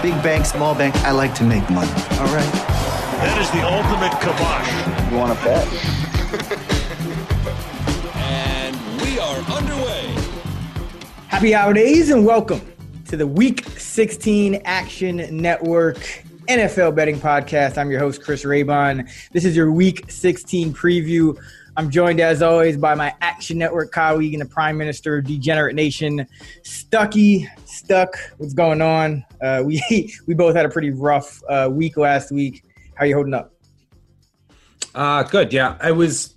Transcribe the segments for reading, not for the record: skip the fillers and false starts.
Big bank, small bank, I like to make money. All right. That is the ultimate kibosh. You want to bet? And we are underway. Happy holidays and welcome to the Week 16 Action Network NFL Betting Podcast. I'm your host, Chris Raybon. This is your Week 16 preview. I'm joined, as always, by my Action Network colleague and the Prime Minister of Degenerate Nation, Stucky. Stuck, what's going on? We both had a pretty rough week last week. How are you holding up? Good, yeah. It was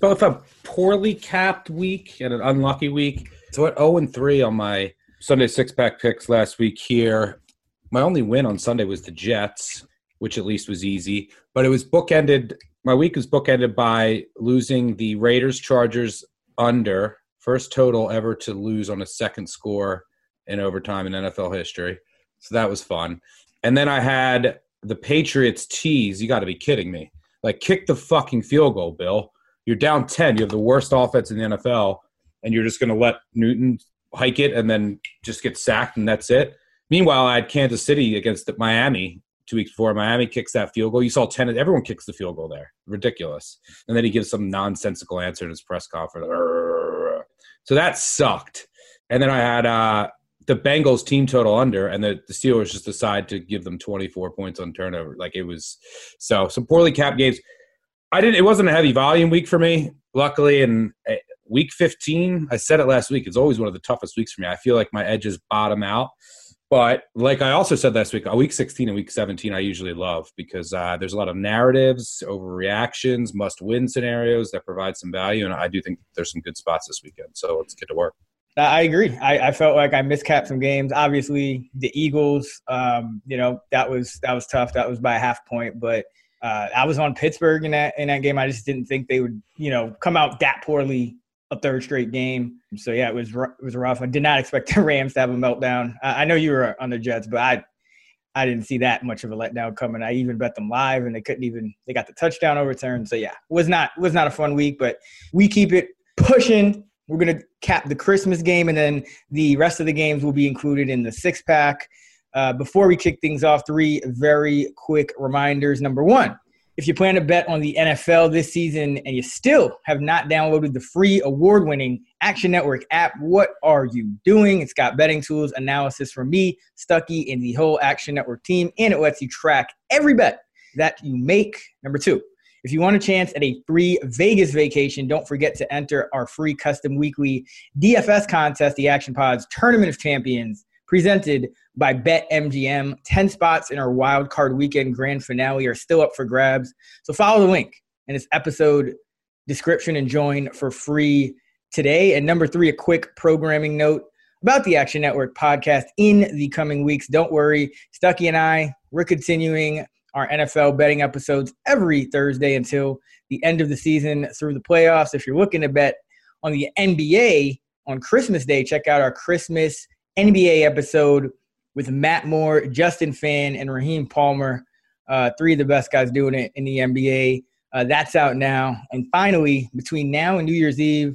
both a poorly capped week and an unlucky week. So at 0-3 on my Sunday six-pack picks last week here. My only win on Sunday was the Jets, which at least was easy. But it was bookended. My week was bookended by losing the Raiders-Chargers under, first total ever to lose on a second score in overtime in NFL history. So that was fun. And then I had the Patriots tease. You got to be kidding me. Like, kick the fucking field goal, Bill. You're down 10. You have the worst offense in the NFL, and you're just going to let Newton hike it and then just get sacked, and that's it. Meanwhile, I had Kansas City against Miami 2 weeks before. Miami kicks that field goal. You saw 10. Everyone kicks the field goal there. Ridiculous. And then he gives some nonsensical answer in his press conference. So that sucked. And then I had the Bengals team total under, and the Steelers just decide to give them 24 points on turnover. Like, it was – so some poorly capped games. It wasn't a heavy volume week for me, luckily. And week 15, I said it last week, it's always one of the toughest weeks for me. I feel like my edges bottom out. But like I also said last week, week 16 and week 17 I usually love because there's a lot of narratives, overreactions, must-win scenarios that provide some value, and I do think there's some good spots this weekend. So let's get to work. I agree. I felt like I miscapped some games. Obviously, the Eagles, that was tough. That was by a half point. But I was on Pittsburgh in that game. I just didn't think they would, come out that poorly a third straight game. So, yeah, it was rough. I did not expect the Rams to have a meltdown. I know you were on the Jets, but I didn't see that much of a letdown coming. I even bet them live, and they got the touchdown overturned. So, yeah, was not a fun week, but we keep it pushing. We're going to cap the Christmas game, and then the rest of the games will be included in the six-pack. Before we kick things off, three very quick reminders. Number one, if you plan to bet on the NFL this season and you still have not downloaded the free award-winning Action Network app, what are you doing? It's got betting tools, analysis from me, Stucky, and the whole Action Network team, and it lets you track every bet that you make. Number two, if you want a chance at a free Vegas vacation, don't forget to enter our free custom weekly DFS contest, the Action Pods Tournament of Champions, presented by BetMGM. 10 spots in our wild card weekend grand finale are still up for grabs. So follow the link in this episode description and join for free today. And number three, a quick programming note about the Action Network podcast in the coming weeks. Don't worry, Stucky and I, we're continuing our NFL betting episodes every Thursday until the end of the season through the playoffs. If you're looking to bet on the NBA on Christmas Day, check out our Christmas NBA episode with Matt Moore, Justin Fan, and Raheem Palmer, three of the best guys doing it in the NBA. That's out now. And finally, between now and New Year's Eve,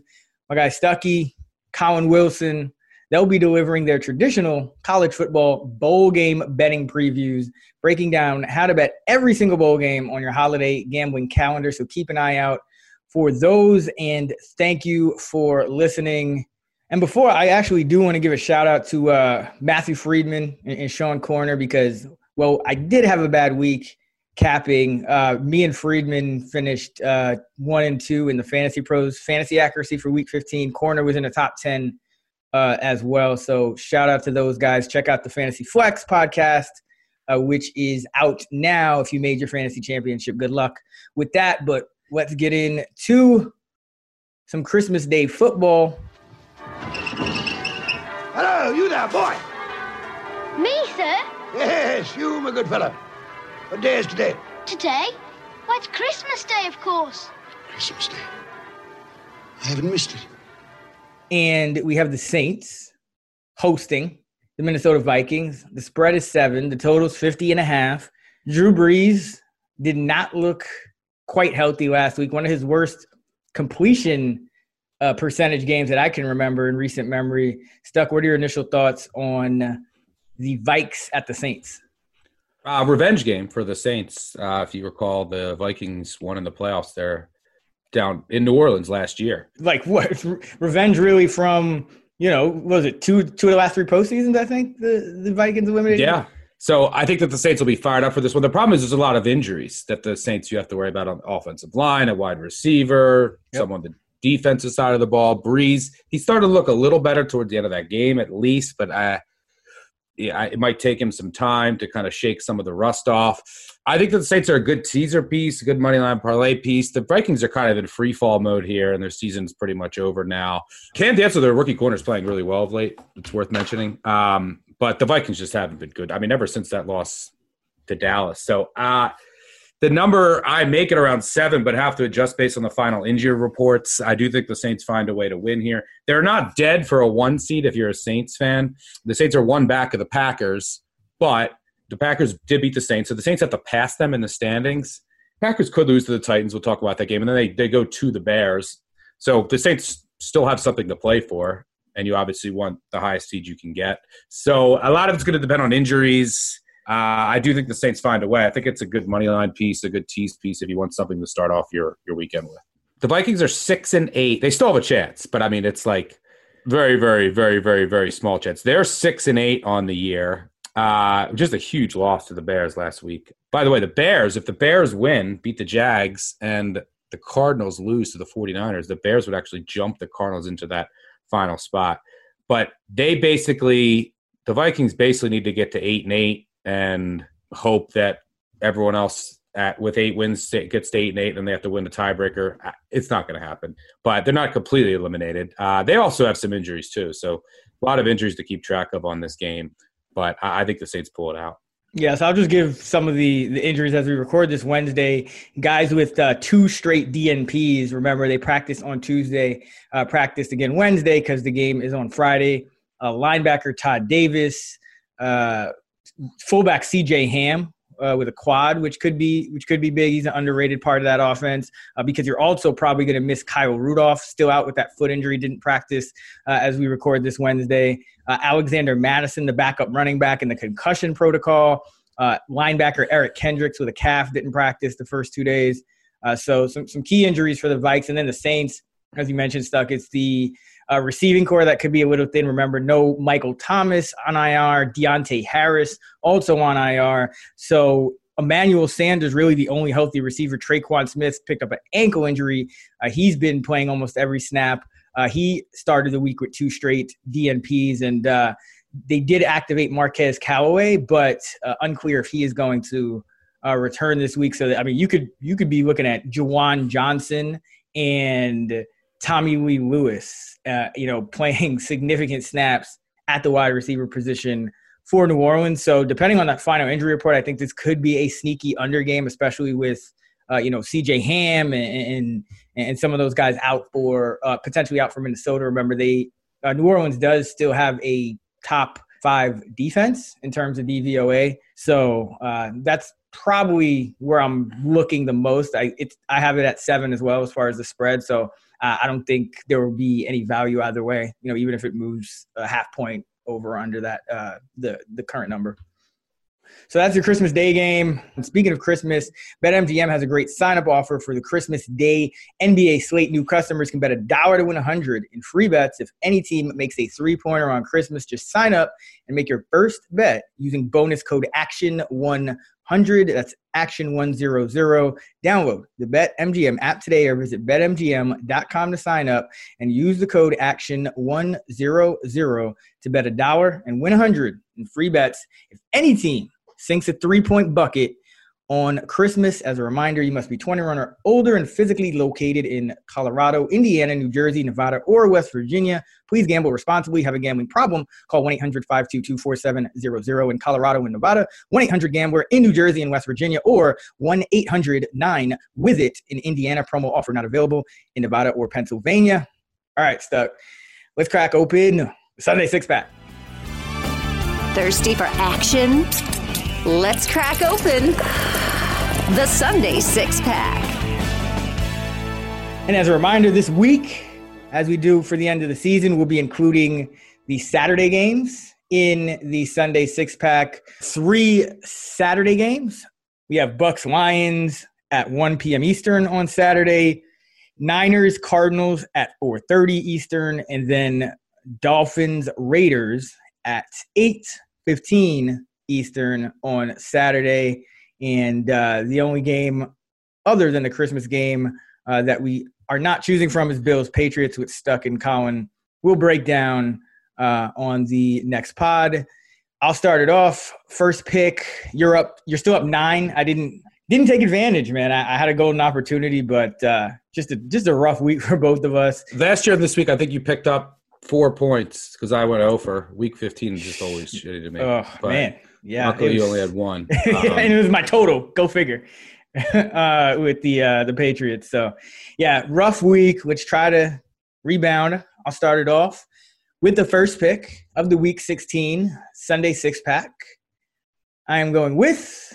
my guy Stucky, Colin Wilson, they'll be delivering their traditional college football bowl game betting previews, breaking down how to bet every single bowl game on your holiday gambling calendar. So keep an eye out for those, and thank you for listening. And before, I actually do want to give a shout-out to Matthew Friedman and Sean Corner because, I did have a bad week capping. Me and Friedman finished 1-2 in the Fantasy Pros fantasy accuracy for Week 15. Corner was in the top 10 as well. So shout out to those guys. Check out the Fantasy Flex podcast, which is out now. If you made your fantasy championship, good luck with that. But let's get into some Christmas Day football. Hello, you there, boy. Me, sir? Yes, you, my good fellow. What day is today? Today? Why, it's Christmas Day, of course. Christmas Day. I haven't missed it. And we have the Saints hosting the Minnesota Vikings. The spread is 7. The total is 50.5. Drew Brees did not look quite healthy last week. One of his worst completion percentage games that I can remember in recent memory. Stuck, what are your initial thoughts on the Vikes at the Saints? Revenge game for the Saints. If you recall, the Vikings won in the playoffs there down in New Orleans last year. Like what? Revenge really from, you know, was it two of the last three postseasons, I think, the Vikings eliminated? Yeah. So I think that the Saints will be fired up for this one. The problem is there's a lot of injuries that the Saints you have to worry about on the offensive line, a wide receiver, someone on the defensive side of the ball. Breeze, he started to look a little better toward the end of that game at least, but it might take him some time to kind of shake some of the rust off. I think that the Saints are a good teaser piece, a good money line parlay piece. The Vikings are kind of in free fall mode here, and their season's pretty much over now. Cam Dantzler, their rookie corner, is playing really well of late. It's worth mentioning. But the Vikings just haven't been good. I mean, ever since that loss to Dallas. So the number, I make it around 7, but have to adjust based on the final injury reports. I do think the Saints find a way to win here. They're not dead for a 1 seed if you're a Saints fan. The Saints are 1 back of the Packers, but the Packers did beat the Saints, so the Saints have to pass them in the standings. Packers could lose to the Titans. We'll talk about that game. And then they go to the Bears. So the Saints still have something to play for. And you obviously want the highest seed you can get. So a lot of it's going to depend on injuries. I do think the Saints find a way. I think it's a good money line piece, a good tease piece if you want something to start off your weekend with. The Vikings are 6-8. They still have a chance, but I mean, it's like very, very, very, very, very small chance. They're 6-8 on the year. Just a huge loss to the Bears last week. By the way, the Bears, if the Bears win, beat the Jags, and the Cardinals lose to the 49ers, the Bears would actually jump the Cardinals into that final spot. But the Vikings basically need to get to 8-8 and hope that everyone else with 8 wins gets to 8-8, and they have to win the tiebreaker. It's not going to happen, but they're not completely eliminated. They also have some injuries too, so a lot of injuries to keep track of on this game, but I think the Saints pull it out. Yeah, so I'll just give some of the injuries as we record this Wednesday. Guys with 2 straight DNPs. Remember, they practice on Tuesday, practiced again Wednesday because the game is on Friday. Linebacker Todd Davis, fullback CJ Ham with a quad, which could be big. He's an underrated part of that offense because you're also probably going to miss Kyle Rudolph, still out with that foot injury, didn't practice as we record this Wednesday. Alexander Madison, the backup running back in the concussion protocol. Linebacker Eric Kendricks with a calf, didn't practice the first 2 days. So some key injuries for the Vikes. And then the Saints, as you mentioned, Stuck, it's the receiving core that could be a little thin. Remember, no Michael Thomas on IR, Deontay Harris also on IR. So Emmanuel Sanders, really the only healthy receiver. Traquan Smith picked up an ankle injury. He's been playing almost every snap. He started the week with 2 straight DNPs, and they did activate Marquez Callaway, but unclear if he is going to return this week. So, you could be looking at Juwan Johnson and Tommy Lee Lewis, playing significant snaps at the wide receiver position for New Orleans. So, depending on that final injury report, I think this could be a sneaky under game, especially with C.J. Ham and some of those guys out for potentially out for Minnesota. Remember, New Orleans does still have a top 5 defense in terms of DVOA. So that's probably where I'm looking the most. I have it at 7 as well as far as the spread. So I don't think there will be any value either way. You know, even if it moves a half point over or under that the current number. So that's your Christmas Day game. And speaking of Christmas, BetMGM has a great sign-up offer for the Christmas Day NBA slate. New customers can bet $1 to win $100 in free bets if any team makes a three-pointer on Christmas. Just sign up and make your first bet using bonus code ACTION100. That's ACTION100. Download the BetMGM app today or visit BetMGM.com to sign up and use the code ACTION100 to bet $1 and win $100 in free bets if any team sinks a 3-point bucket on Christmas. As a reminder, you must be 21 or older and physically located in Colorado, Indiana, New Jersey, Nevada, or West Virginia. Please gamble responsibly. Have a gambling problem? Call 1-800-522-4700 in Colorado and Nevada, 1-800-GAMBLER in New Jersey and West Virginia, or 1-800-9-WITH-IT in Indiana. Promo offer not available in Nevada or Pennsylvania. All right, Stuck. Let's crack open Sunday six-pack. Thirsty for action? Let's crack open the Sunday six-pack. And as a reminder, this week, as we do for the end of the season, we'll be including the Saturday games in the Sunday six-pack. 3 Saturday games. We have Bucks-Lions at 1 p.m. Eastern on Saturday, Niners-Cardinals at 4:30 Eastern, and then Dolphins-Raiders at 8:15 Eastern on Saturday. And the only game other than the Christmas game that we are not choosing from is Bills Patriots, which Stuck and Colin will break down on the next pod. I'll start it off. First pick, you're up. You're still up 9. I didn't take advantage, man. I had a golden opportunity, but just a rough week for both of us. Last year this week, I think you picked up 4 points because I went over. Week 15 is just always shitty to me. Oh, but man. Yeah, luckily you only had 1. And it was my total. Go figure. With the Patriots. So, yeah, rough week. Let's try to rebound. I'll start it off with the first pick of the Week 16 Sunday six-pack. I am going with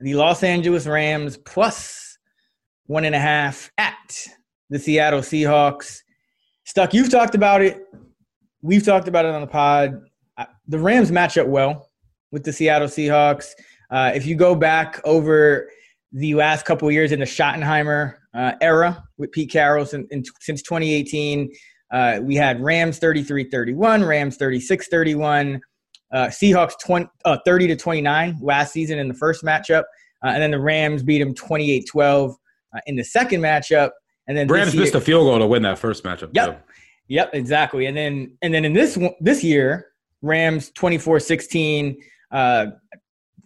the Los Angeles Rams plus 1.5 at the Seattle Seahawks. Stuck, you've talked about it. We've talked about it on the pod. The Rams match up well with the Seattle Seahawks. If you go back over the last couple of years in the Schottenheimer era with Pete Carroll since 2018, we had Rams 33-31, Rams 36-31, Seahawks 30-29 last season in the first matchup, and then the Rams beat them 28-12 in the second matchup. And then Rams missed a field goal to win that first matchup. Yep, exactly. And then in this year, Rams 24-16.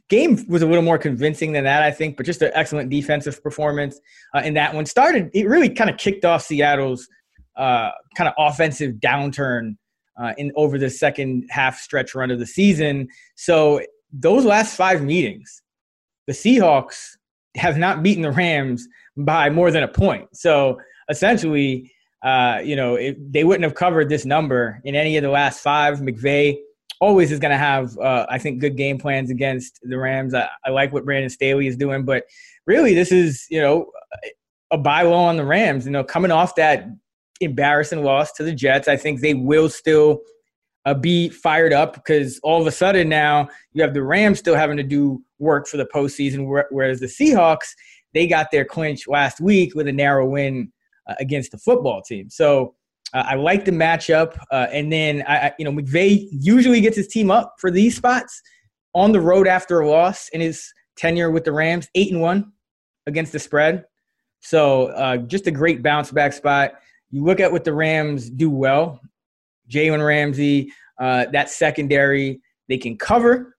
Game was a little more convincing than that, I think, but just an excellent defensive performance. And that one started, it really kind of kicked off Seattle's kind of offensive downturn in over the second half stretch run of the season. So those last 5 meetings, the Seahawks have not beaten the Rams by more than a point. So essentially, they wouldn't have covered this number in any of the last 5. McVay always is going to have, I think, good game plans against the Rams. I like what Brandon Staley is doing, but really this is, a buy low on the Rams. Coming off that embarrassing loss to the Jets, I think they will still be fired up because all of a sudden now you have the Rams still having to do work for the postseason, whereas the Seahawks, they got their clinch last week with a narrow win against the football team. So, I like the matchup. And then, McVay usually gets his team up for these spots on the road after a loss in his tenure with the Rams, 8-1 against the spread. So just a great bounce back spot. You look at what the Rams do well. Jalen Ramsey, that secondary, they can cover.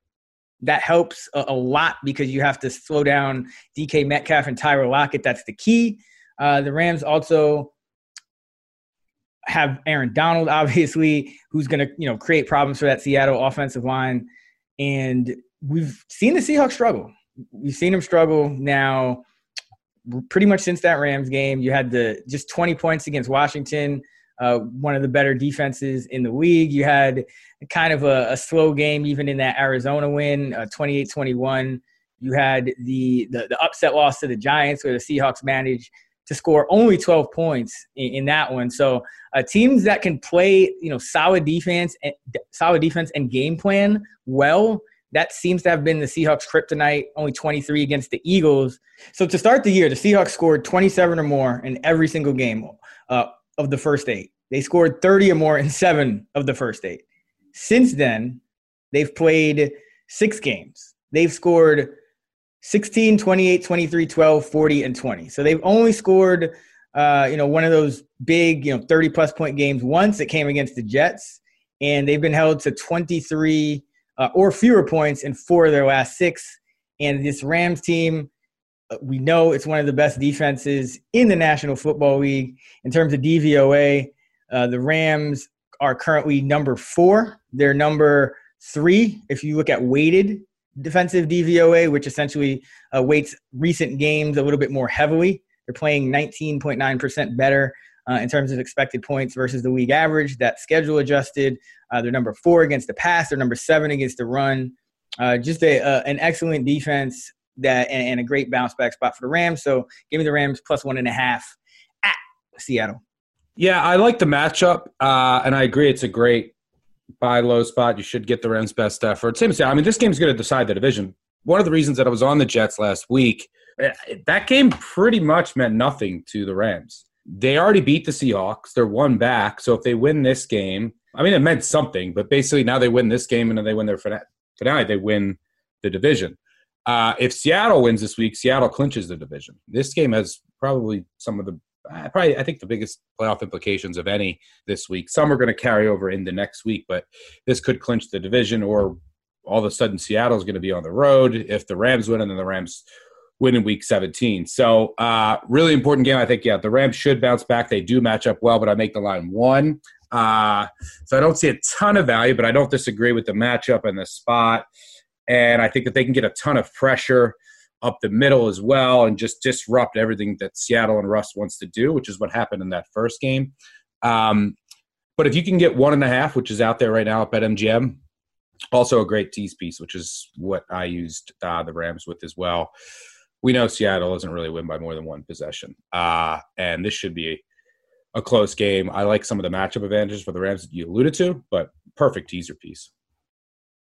That helps a lot because you have to slow down DK Metcalf and Tyler Lockett. That's the key. The Rams also have Aaron Donald, obviously, who's going to, create problems for that Seattle offensive line. And we've seen the Seahawks struggle. We've seen them struggle now pretty much since that Rams game. You had just 20 points against Washington, one of the better defenses in the league. You had kind of a slow game even in that Arizona win, 28-21. You had the upset loss to the Giants where the Seahawks managed to score only 12 points in that one. So teams that can play, solid defense and game plan well, that seems to have been the Seahawks' kryptonite, only 23 against the Eagles. So to start the year, the Seahawks scored 27 or more in every single game of the first 8. They scored 30 or more in 7 of the first 8. Since then, they've played 6 games. They've scored 16, 28, 23, 12, 40, and 20. So they've only scored, one of those big, 30-plus point games once. It came against the Jets, and they've been held to 23 or fewer points in 4 of their last 6. And this Rams team We know it's one of the best defenses in the National Football League. In terms of DVOA, the Rams are currently number 4. They're number 3 if you look at weighted defensive DVOA, which essentially weights recent games a little bit more heavily. They're playing 19.9% better in terms of expected points versus the league average. That schedule adjusted. They're number 4 against the pass. They're number 7 against the run. Just an excellent defense and a great bounce back spot for the Rams. So give me the Rams plus 1.5 at Seattle. Yeah, I like the matchup, and I agree it's a great buy low spot. You should get the Rams' best effort. Same as I mean, this game's going to decide the division. One of the reasons that I was on the Jets last week, that game pretty much meant nothing to the Rams. They already beat the Seahawks. They're one back. So if they win this game, I mean, it meant something, but basically now they win this game and then they win their finale. They win the division. If Seattle wins this week, Seattle clinches the division. This game has probably some of the I think the biggest playoff implications of any this week. Some are going to carry over into next week, but this could clinch the division, or all of a sudden Seattle's going to be on the road if the Rams win, and then the Rams win in week 17. So really important game. I think, yeah, the Rams should bounce back. They do match up well, but I make the line 1. So I don't see a ton of value, but I don't disagree with the matchup and the spot. And I think that they can get a ton of pressure up the middle as well and just disrupt everything that Seattle and Russ wants to do, which is what happened in that first game. But if you can get 1.5, which is out there right now at BetMGM, also a great tease piece, which is what I used the Rams with as well. We know Seattle doesn't really win by more than one possession. And this should be a close game. I like some of the matchup advantages for the Rams that you alluded to, but perfect teaser piece.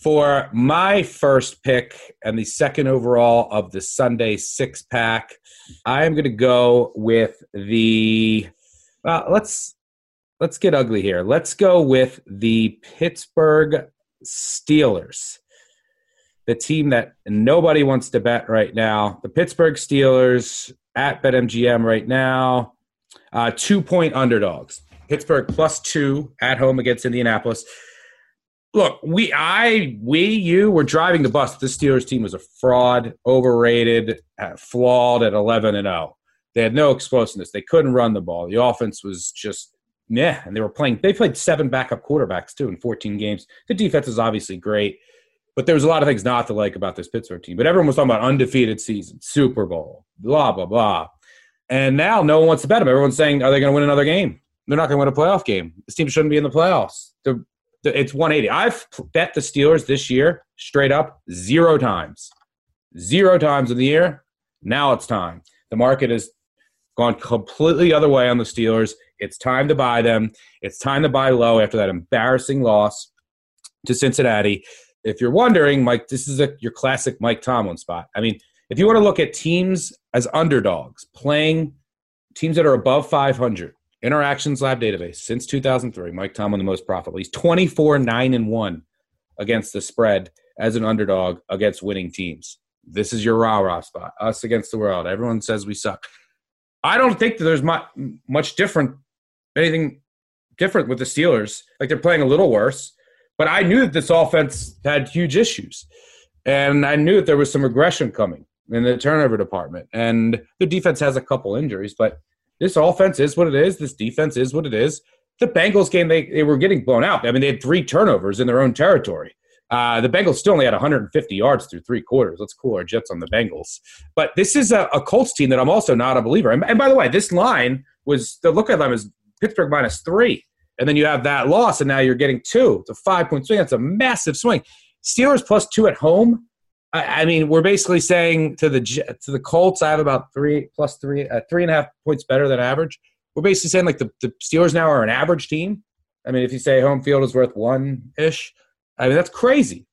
For my first pick and the second overall of the Sunday six-pack, I am going to go with the let's get ugly here. Let's go with the Pittsburgh Steelers, the team that nobody wants to bet right now. The Pittsburgh Steelers at BetMGM right now, 2-point underdogs. Pittsburgh plus 2 at home against Indianapolis. Look, you were driving the bus. The Steelers team was a fraud, overrated, flawed at 11-0. They had no explosiveness. They couldn't run the ball. The offense was just meh, and they played 7 backup quarterbacks too in 14 games. The defense is obviously great, but there was a lot of things not to like about this Pittsburgh team. But everyone was talking about undefeated season, Super Bowl, blah blah blah, and now no one wants to bet them. Everyone's saying, are they going to win another game? They're not going to win a playoff game. This team shouldn't be in the playoffs. It's 180. I've bet the Steelers this year straight up 0 times. 0 times in the year. Now it's time. The market has gone completely other way on the Steelers. It's time to buy them. It's time to buy low after that embarrassing loss to Cincinnati. If you're wondering, Mike, this is your classic Mike Tomlin spot. I mean, if you want to look at teams as underdogs, playing teams that are above 500, Interactions Lab database since 2003. Mike Tomlin, the most profitable. He's 24-9-1 against the spread as an underdog against winning teams. This is your rah-rah spot. Us against the world. Everyone says we suck. I don't think that there's much different, anything different with the Steelers. Like, they're playing a little worse, but I knew that this offense had huge issues, and I knew that there was some regression coming in the turnover department, and the defense has a couple injuries, but this offense is what it is. This defense is what it is. The Bengals game, they were getting blown out. I mean, they had 3 turnovers in their own territory. The Bengals still only had 150 yards through 3 quarters. Let's cool our jets on the Bengals. But this is a Colts team that I'm also not a believer. And by the way, this line was – the look at line was Pittsburgh minus 3. And then you have that loss, and now you're getting 2. It's a 5-point swing. That's a massive swing. Steelers plus 2 at home. I mean, we're basically saying to the Colts, I have about 3.5 points better than average. We're basically saying, like, the Steelers now are an average team. I mean, if you say home field is worth 1-ish, I mean, that's crazy.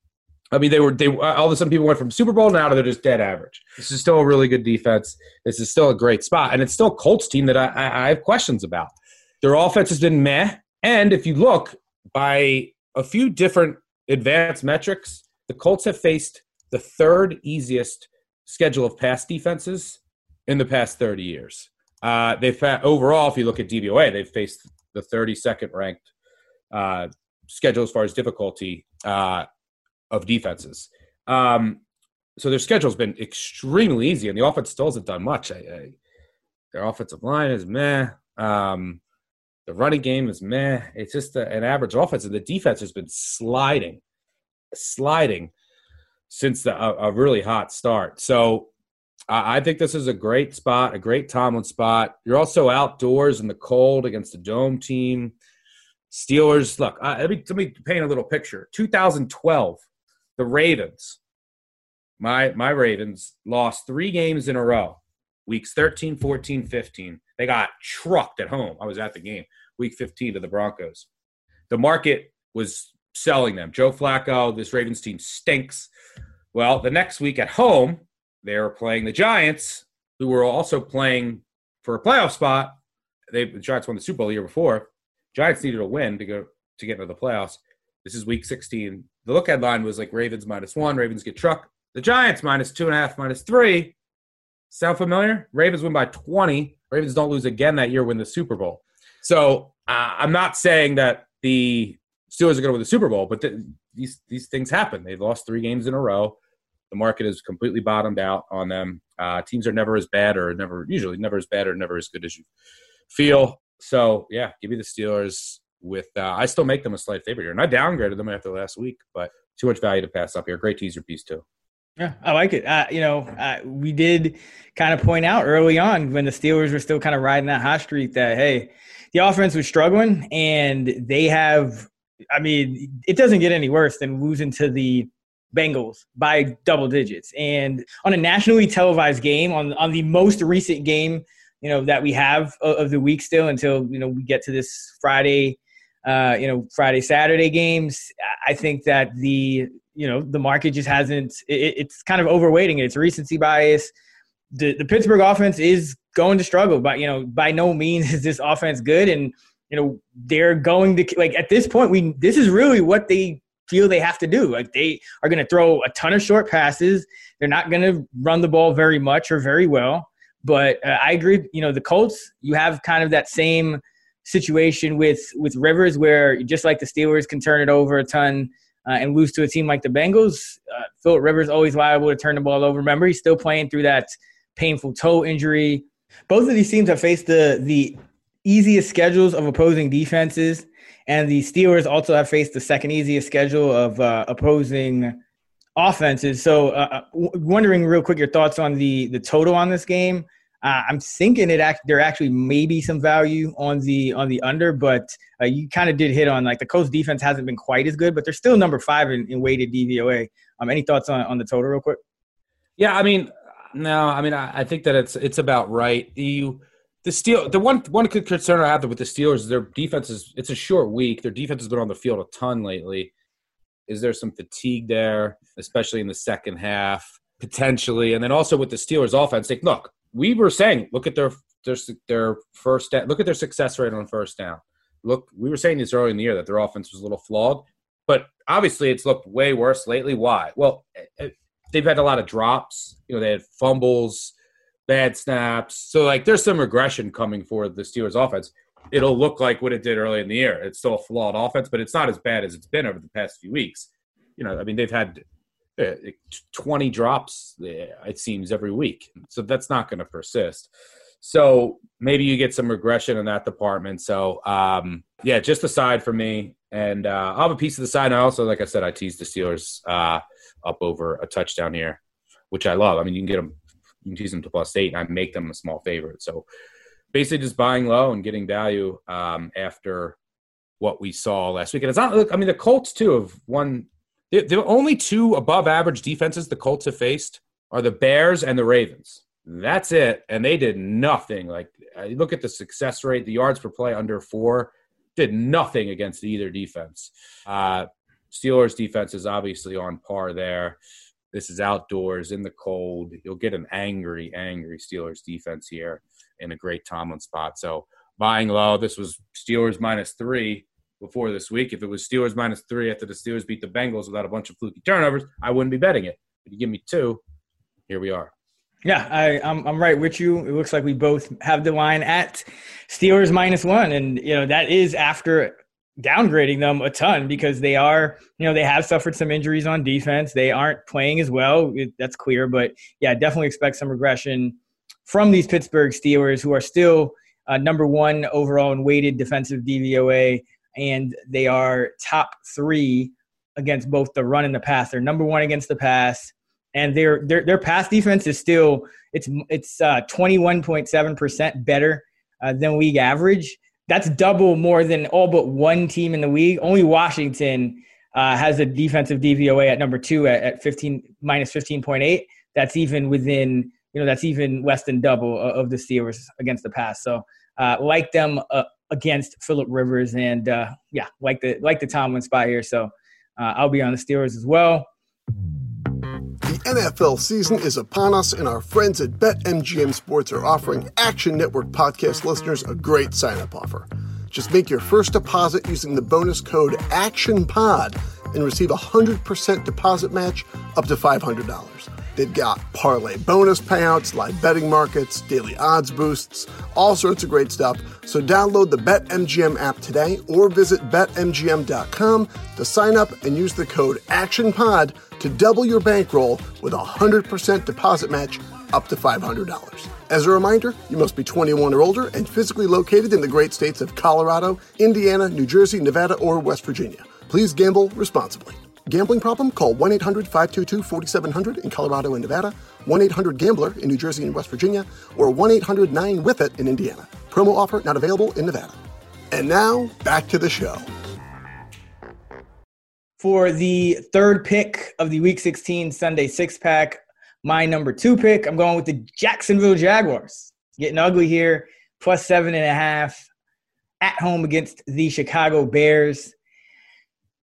I mean, they all of a sudden people went from Super Bowl now to they're just dead average. This is still a really good defense. This is still a great spot. And it's still a Colts team that I have questions about. Their offense has been meh. And if you look by a few different advanced metrics, the Colts have faced the third easiest schedule of pass defenses in the past 30 years. They've overall, if you look at DVOA, they've faced the 32nd ranked schedule as far as difficulty of defenses. So their schedule's been extremely easy, and the offense still hasn't done much. Their offensive line is meh. The running game is meh. It's just an average offense, and the defense has been sliding since a really hot start. So I think this is a great spot, a great Tomlin spot. You're also outdoors in the cold against the dome team. Steelers, look, let me paint a little picture. 2012, the Ravens, my Ravens, lost 3 games in a row, weeks 13, 14, 15. They got trucked at home. I was at the game, week 15 to the Broncos. The market was selling them. Joe Flacco, this Ravens team stinks. Well, the next week at home, they were playing the Giants, who were also playing for a playoff spot. The Giants won the Super Bowl the year before. Giants needed a win to get into the playoffs. This is week 16. The look ahead line was like Ravens -1. Ravens get trucked. The Giants -2.5, -3. Sound familiar? Ravens win by 20. Ravens don't lose again that year, win the Super Bowl. So I'm not saying that the Steelers are going to win the Super Bowl, but these things happen. They've lost 3 games in a row. The market is completely bottomed out on them. Teams are never as good as you feel. So, yeah, give me the Steelers with I still make them a slight favorite here. And I downgraded them after last week, but too much value to pass up here. Great teaser piece, too. Yeah, I like it. We did kind of point out early on when the Steelers were still kind of riding that hot streak that, hey, the offense was struggling, and they have – I mean, it doesn't get any worse than losing to the Bengals by double digits. And on a nationally televised game, on the most recent game – that we have of the week still until, we get to this Friday, Saturday games. I think that the market just hasn't, it's kind of overweighting. It's recency bias. The Pittsburgh offense is going to struggle, but, by no means is this offense good. And, they're going to, like, at this point, this is really what they feel they have to do. Like, they are going to throw a ton of short passes. They're not going to run the ball very much or very well. But I agree, the Colts, you have kind of that same situation with Rivers where just like the Steelers can turn it over a ton and lose to a team like the Bengals. Philip Rivers always liable to turn the ball over. Remember, he's still playing through that painful toe injury. Both of these teams have faced the easiest schedules of opposing defenses, and the Steelers also have faced the second easiest schedule of opposing offenses. So wondering real quick your thoughts on the total on this game. I'm thinking there actually may be some value on the under, but you kind of did hit on, like, the Colts defense hasn't been quite as good, but they're still number 5 in weighted DVOA. Any thoughts on the total real quick? Yeah, I mean, no, I mean, I think that it's about right. The one concern I have with the Steelers is their defense is, it's a short week. Their defense has been on the field a ton lately. Is there some fatigue there, especially in the second half, potentially? And then also with the Steelers' offense, like, look, we were saying, look at their first down, look at their success rate on first down. Look, we were saying this early in the year that their offense was a little flawed, but obviously it's looked way worse lately. Why? Well, they've had a lot of drops. They had fumbles, bad snaps. So, like, there's some regression coming for the Steelers' offense. It'll look like what it did early in the year. It's still a flawed offense, but it's not as bad as it's been over the past few weeks. I mean, they've had 20 drops, it seems, every week. So that's not going to persist. So maybe you get some regression in that department. So, just the side for me. And I'll have a piece of the side. And I also, like I said, I teased the Steelers up over a touchdown here, which I love. I mean, you can tease them to +8, and I make them a small favorite. So, basically just buying low and getting value after what we saw last week. And it's not – look, I mean, the Colts, too, have won – the only 2 above-average defenses the Colts have faced are the Bears and the Ravens. That's it, and they did nothing. Like, look at the success rate, the yards per play under 4, did nothing against either defense. Steelers defense is obviously on par there. This is outdoors in the cold. You'll get an angry, angry Steelers defense here in a great Tomlin spot. So buying low, this was Steelers -3 before this week. If it was Steelers -3 after the Steelers beat the Bengals without a bunch of fluky turnovers, I wouldn't be betting it. But you give me two, here we are. Yeah, I'm right with you. It looks like we both have the line at Steelers -1. And, you know, that is after downgrading them a ton because they are, you know, they have suffered some injuries on defense. They aren't playing as well. That's clear. But, yeah, definitely expect some regression from these Pittsburgh Steelers, who are still #1 overall in weighted defensive DVOA. And they are top 3 against both the run and the pass. They're #1 against the pass. And their pass defense is still – it's 21.7% better than league average. That's double more than all but one team in the league. Only Washington has a defensive DVOA at #2 at -15.8. That's even within – you know, that's even less than double of the Steelers against the pass. So like them against Phillip Rivers and, yeah, like the Tomlin spot here. So I'll be on the Steelers as well. The NFL season is upon us, and our friends at BetMGM Sports are offering Action Network podcast listeners a great sign-up offer. Just make your first deposit using the bonus code ActionPod and receive a 100% deposit match up to $500. They've got parlay bonus payouts, live betting markets, daily odds boosts, all sorts of great stuff. So download the BetMGM app today or visit BetMGM.com to sign up and use the code ActionPod to double your bankroll with a 100% deposit match up to $500. As a reminder, you must be 21 or older and physically located in the great states of Colorado, Indiana, New Jersey, Nevada, or West Virginia. Please gamble responsibly. Gambling problem? Call 1-800-522-4700 in Colorado and Nevada, 1-800-GAMBLER in New Jersey and West Virginia, or 1-800-9-WITH-IT in Indiana. Promo offer not available in Nevada. And now, back to the show. For the third pick of the Week 16 Sunday six-pack, my #2 pick, I'm going with the Jacksonville Jaguars. Getting ugly here, +7.5 at home against the Chicago Bears.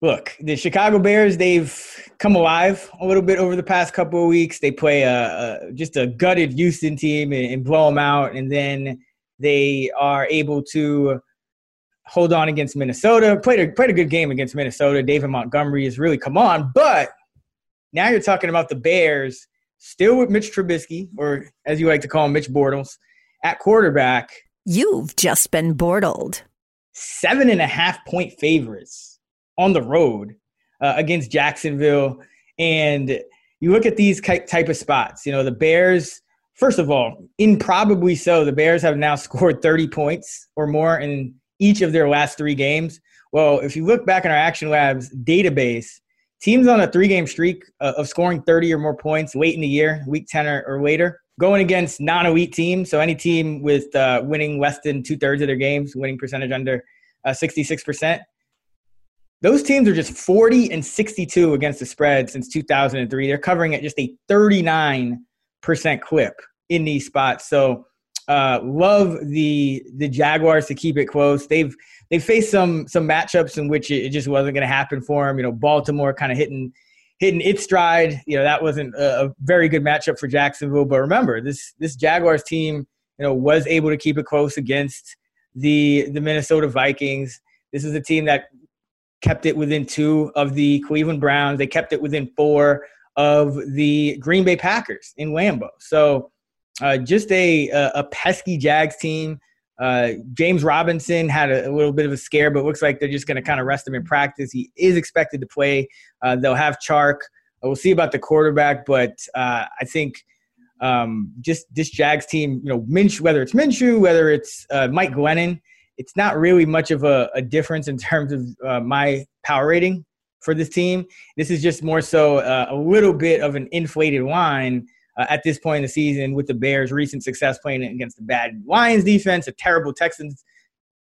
Look, the Chicago Bears, they've come alive a little bit over the past couple of weeks. They play just a gutted Houston team and blow them out, and then they are able to hold on against Minnesota. Played a good game against Minnesota. David Montgomery has really come on, but now you're talking about the Bears still with Mitch Trubisky, or as you like to call him, Mitch Bortles, at quarterback. You've just been Bortled. 7.5-point favorites on the road against Jacksonville. And you look at these type of spots, you know, the Bears, first of all, improbably so, the Bears have now scored 30 points or more in each of their last 3 games. Well, if you look back in our Action Labs database, teams on a 3-game streak of scoring 30 or more points late in the year, week 10 or later, going against non-elite teams, so any team with winning less than 2/3 of their games, winning percentage under 66%, those teams are just 40 and 62 against the spread since 2003. They're covering at just a 39% clip in these spots. So love the Jaguars to keep it close. They faced some matchups in which it just wasn't going to happen for them. You know, Baltimore kind of hitting its stride. You know, that wasn't a very good matchup for Jacksonville. But remember, this Jaguars team, you know, was able to keep it close against the Minnesota Vikings. This is a team that kept it within 2 of the Cleveland Browns. They kept it within 4 of the Green Bay Packers in Lambeau. So just a pesky Jags team. James Robinson had a little bit of a scare, but looks like they're just going to kind of rest him in practice. He is expected to play. They'll have Chark. We'll see about the quarterback, but I think just this Jags team, you know, whether it's Minshew, whether it's Mike Glennon, it's not really much of a difference in terms of my power rating for this team. This is just more so a little bit of an inflated line at this point in the season with the Bears' recent success playing against the bad Lions defense, a terrible Texans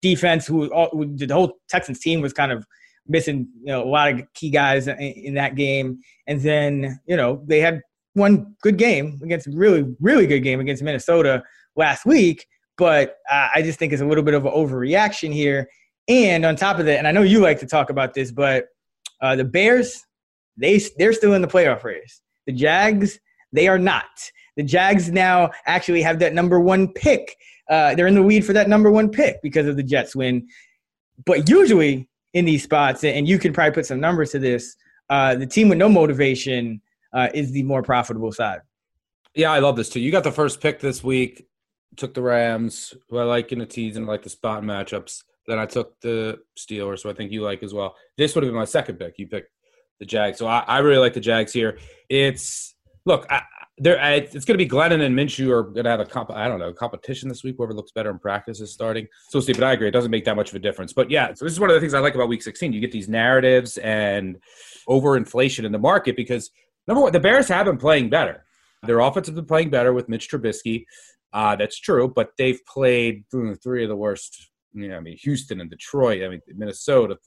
defense, who the whole Texans team was kind of missing, you know, a lot of key guys in that game. And then, you know, they had one good game against really, really good game against Minnesota last week. But I just think it's a little bit of an overreaction here. And on top of that, and I know you like to talk about this, but The Bears, they're still in the playoff race. The Jags, they are not. The Jags now actually have that number one pick. They're in the lead for that number one pick because of the Jets win. But usually in these spots, and you can probably put some numbers to this, the team with no motivation is the more profitable side. Yeah, I love this too. You got the first pick this week. Took the Rams, who I like in the tees and I like the spot matchups. Then I took the Steelers, who I think you like as well. This would have been my second pick. You picked the Jags. So I really like the Jags here. It's going to be Glennon and Minshew are going to have a competition this week. Whoever looks better in practice is starting. So we'll see, but I agree. It doesn't make that much of a difference. But, yeah, so this is one of the things I like about Week 16. You get these narratives and overinflation in the market because, number one, the Bears have been playing better. Their offense has been playing better with Mitch Trubisky. That's true, but they've played three of the worst, Houston and Detroit, Minnesota,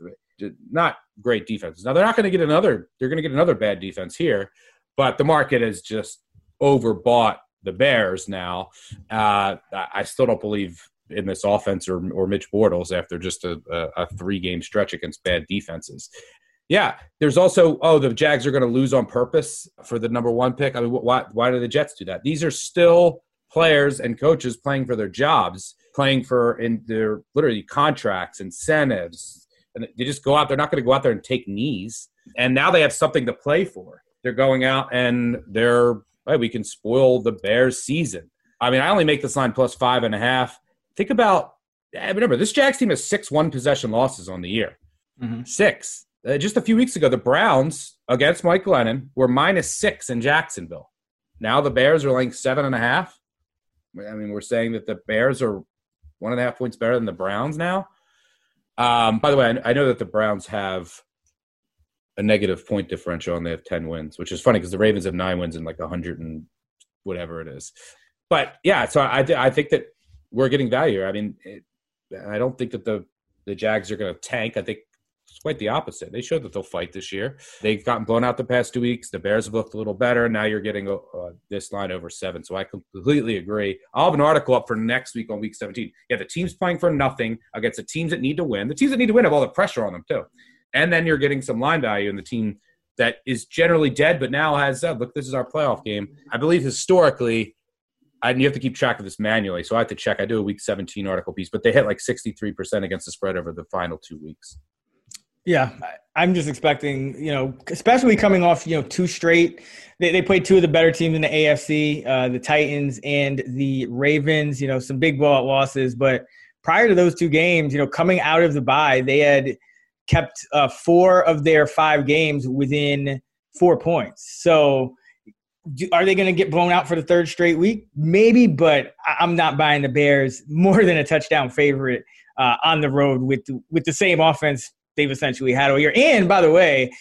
not great defenses. Now, they're going to get another bad defense here, but the market has just overbought the Bears now. I still don't believe in this offense or Mitch Bortles after just a three-game stretch against bad defenses. Yeah, there's also, the Jags are going to lose on purpose for the number one pick. Why do the Jets do that? These are still players and coaches playing for their jobs, playing for in their literally contracts, incentives. And they just go out. They're not going to go out there and take knees. And now they have something to play for. They're going out and we can spoil the Bears season. I only make this line plus 5.5. Think about, remember, this Jags team has 6 1-possession possession losses on the year. Mm-hmm. 6. Just a few weeks ago, the Browns against Mike Glennon were -6 in Jacksonville. Now the Bears are laying 7.5. We're saying that the Bears are 1.5 points better than the Browns now. By the way, I know that the Browns have a negative point differential and they have 10 wins, which is funny because the Ravens have 9 wins and like 100 and whatever it is. But, yeah, so I think that we're getting value here. I don't think that the Jags are going to tank. I think it's quite the opposite. They showed that they'll fight this year. They've gotten blown out the past 2 weeks. The Bears have looked a little better. Now you're getting this line over 7. So I completely agree. I'll have an article up for next week on Week 17. Yeah, the teams playing for nothing against the teams that need to win. The teams that need to win have all the pressure on them too. And then you're getting some line value in the team that is generally dead but now has said, look, this is our playoff game. I believe historically, and you have to keep track of this manually, so I have to check. I do a Week 17 article piece, but they hit like 63% against the spread over the final 2 weeks. Yeah, I'm just expecting, especially coming off, two straight. They played two of the better teams in the AFC, the Titans and the Ravens, some big blowout losses. But prior to those two games, coming out of the bye, they had kept 4 of their 5 games within 4 points. So are they going to get blown out for the third straight week? Maybe, but I'm not buying the Bears more than a touchdown favorite on the road with the same offense they've essentially had all year. And by the way,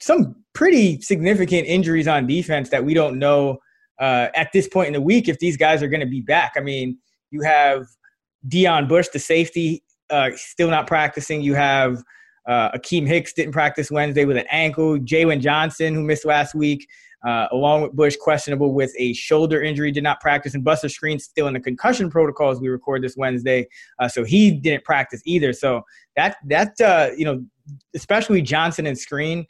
some pretty significant injuries on defense that we don't know at this point in the week if these guys are going to be back. You have Deion Bush, the safety, still not practicing. You have Akeem Hicks didn't practice Wednesday with an ankle. Jaylon Johnson, who missed last week, along with Bush, questionable with a shoulder injury, did not practice. And Buster Screen's still in the concussion protocol as we record this Wednesday, so he didn't practice either. So that especially Johnson and Screen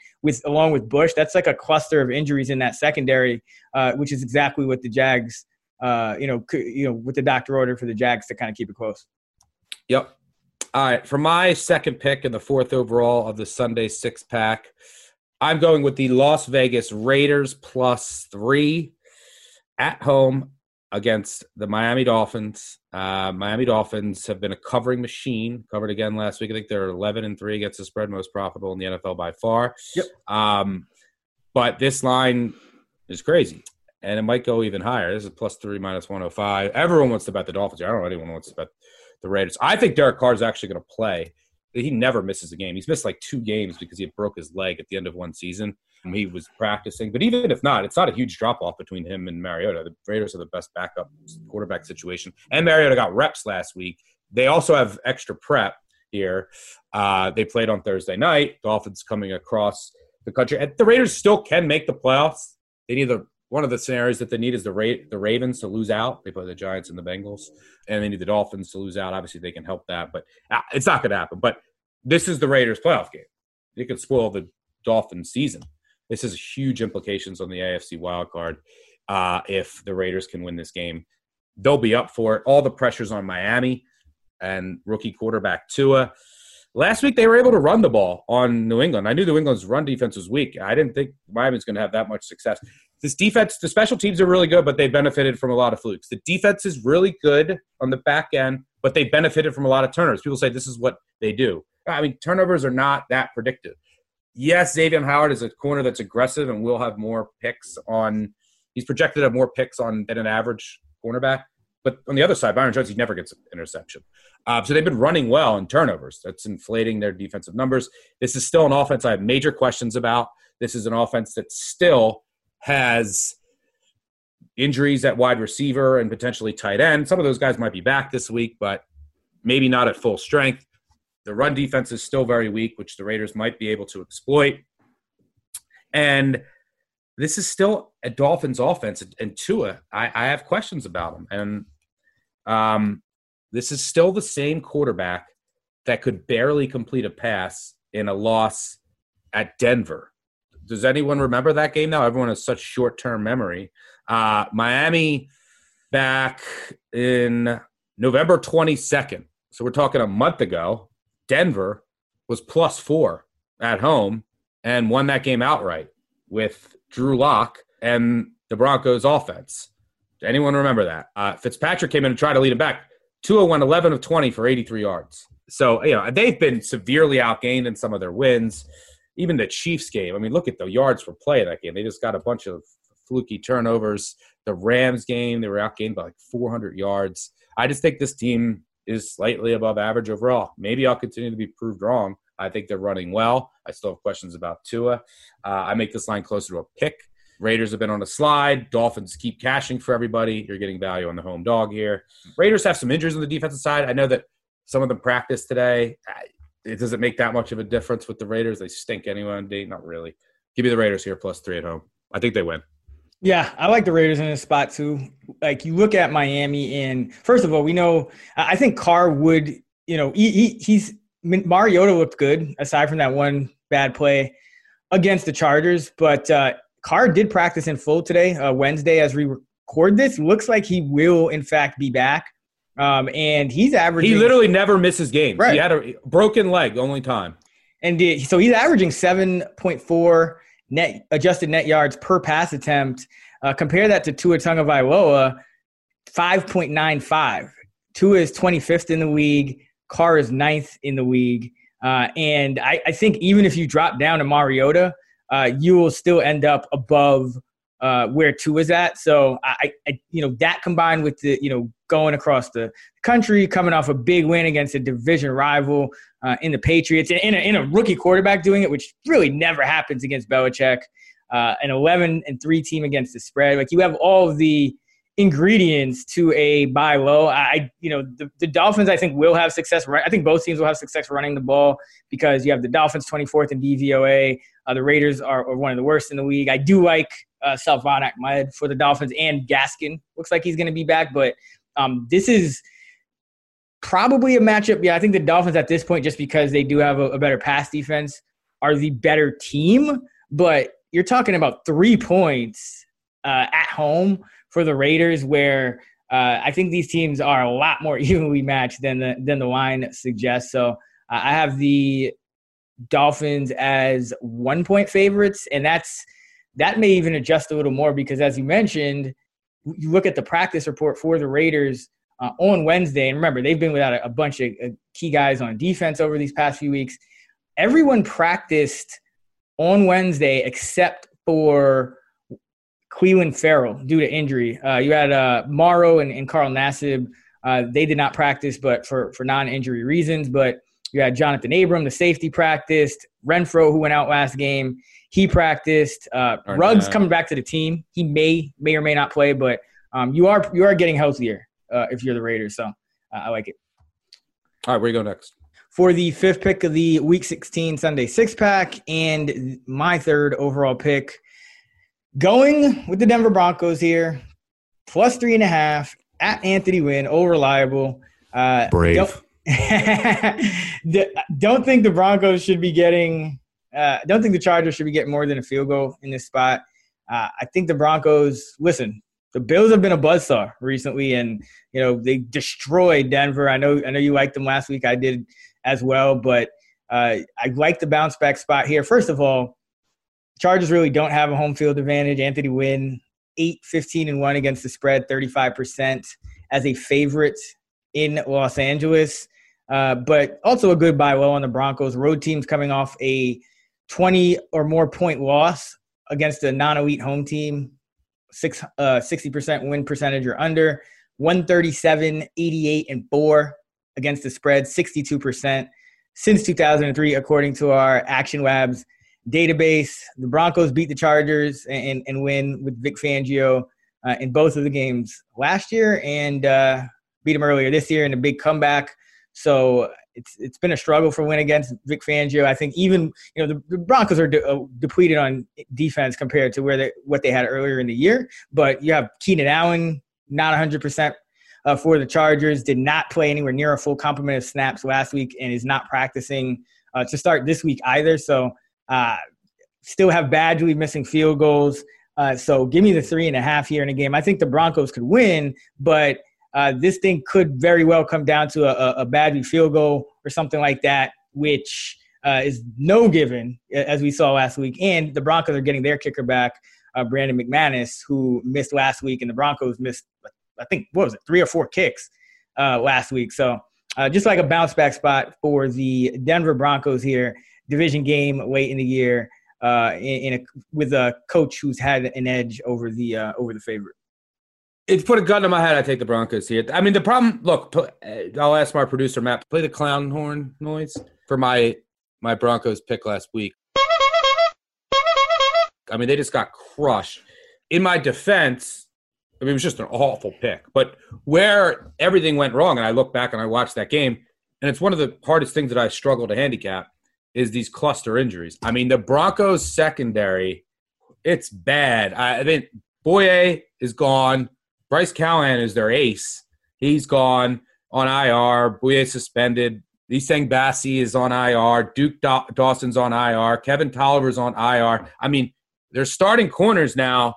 along with Bush, that's like a cluster of injuries in that secondary, which is exactly what the Jags, what the doctor ordered for the Jags to kind of keep it close. Yep. All right. For my second pick and the 4th overall of the Sunday 6-pack. I'm going with the Las Vegas Raiders plus 3 at home against the Miami Dolphins. Miami Dolphins have been a covering machine, covered again last week. I think they're 11-3 against the spread, most profitable in the NFL by far. Yep. But this line is crazy, and it might go even higher. This is plus 3 minus 105. Everyone wants to bet the Dolphins. I don't know anyone wants to bet the Raiders. I think Derek Carr is actually going to play. He never misses a game. He's missed like 2 games because he broke his leg at the end of one season. He was practicing. But even if not, it's not a huge drop-off between him and Mariota. The Raiders are the best backup quarterback situation. And Mariota got reps last week. They also have extra prep here. They played on Thursday night. Dolphins coming across the country. And the Raiders still can make the playoffs. They need one of the scenarios that they need is the Ravens to lose out. They play the Giants and the Bengals. And they need the Dolphins to lose out. Obviously, they can help that. But it's not going to happen. But this is the Raiders' playoff game. it could spoil the Dolphins' season. This has huge implications on the AFC wildcard. If the Raiders can win this game, they'll be up for it. All the pressure's on Miami and rookie quarterback Tua. Last week, they were able to run the ball on New England. I knew New England's run defense was weak. I didn't think Miami's going to have that much success. This defense, the special teams are really good, but they benefited from a lot of flukes. The defense is really good on the back end, but they benefited from a lot of turnovers. People say this is what they do. I mean, turnovers are not that predictive. Yes, Xavier Howard is a corner that's aggressive and will have more picks on – he's projected to have more picks on than an average cornerback. But on the other side, Byron Jones, he never gets an interception. So they've been running well in turnovers. That's inflating their defensive numbers. This is still an offense I have major questions about. This is an offense that still has injuries at wide receiver and potentially tight end. Some of those guys might be back this week, but maybe not at full strength. The run defense is still very weak, which the Raiders might be able to exploit. And this is still a Dolphins offense, and Tua, I have questions about him. And this is still the same quarterback that could barely complete a pass in a loss at Denver. Does anyone remember that game now? Everyone has such short-term memory. Miami back in November 22nd. So we're talking a month ago. Denver was +4 at home and won that game outright with Drew Lock and the Broncos offense. Anyone remember that? Fitzpatrick came in and tried to lead him back. Tua went 11 of 20 for 83 yards. So, you know, they've been severely outgained in some of their wins. Even the Chiefs game. I mean, look at the yards per play in that game. They just got a bunch of fluky turnovers. The Rams game, they were outgained by like 400 yards. I just think this team is slightly above average overall. Maybe I'll continue to be proved wrong. I think they're running well. I still have questions about Tua. I make this line closer to a pick. Raiders have been on a slide. Dolphins keep cashing for everybody. You're getting value on the home dog here. Raiders have some injuries on the defensive side. I know that some of them practiced today. It doesn't make that much of a difference with the Raiders. They stink anyway on date. Not really. Give me the Raiders here, +3 at home. I think they win. Yeah, I like the Raiders in this spot too. Like, you look at Miami, and first of all, we know – I think Carr would – you know, he's – Mariota looked good, aside from that one bad play against the Chargers. But Carr did practice in full today, Wednesday, as we record this. Looks like he will, in fact, be back. And he's averaging – he literally never misses games. Right. He had a broken leg only time. And so he's averaging 7.4 net adjusted net yards per pass attempt. Compare that to Tua Tagovailoa, 5.95. Tua is 25th in the league. Carr is 9th in the league. And I think even if you drop down to Mariota, you will still end up above where Tua is at. So, I you know, that combined with the, you know, going across the country, coming off a big win against a division rival in the Patriots, and in a rookie quarterback doing it, which really never happens against Belichick, an 11-3 team against the spread. Like, you have all of the ingredients to a buy low. The Dolphins, I think, will have success. I think both teams will have success running the ball, because you have the Dolphins 24th in DVOA. The Raiders are one of the worst in the league. I do like Salvan Ahmed for the Dolphins, and Gaskin looks like he's going to be back. But this is probably a matchup. Yeah, I think the Dolphins at this point, just because they do have a better pass defense, are the better team. But you're talking about 3 points at home for the Raiders, where I think these teams are a lot more evenly matched than the line suggests. So I have the Dolphins as 1-point favorites, and that may even adjust a little more, because, as you mentioned, you look at the practice report for the Raiders on Wednesday, and remember, they've been without a bunch of key guys on defense over these past few weeks. Everyone practiced on Wednesday except for Cleveland Farrell due to injury. You had Morrow and Carl Nassib. They did not practice, but for non-injury reasons. But you had Jonathan Abram, the safety, practiced. Renfro, who went out last game, he practiced. Ruggs coming back to the team. He may or may not play, but you are getting healthier if you're the Raiders. So I like it. All right, where do you go next? For the fifth pick of the Week 16 Sunday six-pack, and my third overall pick, going with the Denver Broncos here, +3.5 at Anthony Wynn, all reliable. Brave. Don't think the Broncos should be getting I don't think the Chargers should be getting more than a field goal in this spot. I think the Broncos, listen, the Bills have been a buzzsaw recently, and, you know, they destroyed Denver. I know you liked them last week. I did as well, but I like the bounce back spot here. First of all, Chargers really don't have a home field advantage. Anthony Wynn, 8-15-1 against the spread, 35% as a favorite in Los Angeles. But also a good buy low on the Broncos. Road teams coming off a 20 or more point loss against a non-elite home team, 60% win percentage or under, 137-88-4 against the spread, 62% since 2003, according to our Action Labs database. The Broncos beat the Chargers and win with Vic Fangio in both of the games last year, and beat him earlier this year in a big comeback. So it's been a struggle for Wynn against Vic Fangio. I think even, you know, the Broncos are depleted on defense compared to what they had earlier in the year. But you have Keenan Allen, not 100% for the Chargers, did not play anywhere near a full complement of snaps last week and is not practicing to start this week either. So still have Badgley missing field goals. So give me the 3.5 here in a game. I think the Broncos could win, but this thing could very well come down to a Badgley field goal or something like that, which is no given, as we saw last week. And the Broncos are getting their kicker back, Brandon McManus, who missed last week, and the Broncos missed, I think, 3 or 4 kicks last week. So just like a bounce back spot for the Denver Broncos here. Division game late in the year, with a coach who's had an edge over the favorite. It's put a gun to my head. I take the Broncos here. I mean, the problem. Look, I'll ask my producer Matt. Play the clown horn noise for my Broncos pick last week. I mean, they just got crushed. In my defense, I mean, it was just an awful pick. But where everything went wrong, and I look back and I watched that game, and it's one of the hardest things that I struggle to handicap, is these cluster injuries. I mean, the Broncos secondary, it's bad. I think Boye is gone. Bryce Callahan is their ace. He's gone on IR. Boye suspended. Isang Bassi is on IR. Duke Dawson's on IR. Kevin Tolliver's on IR. I mean, their starting corners now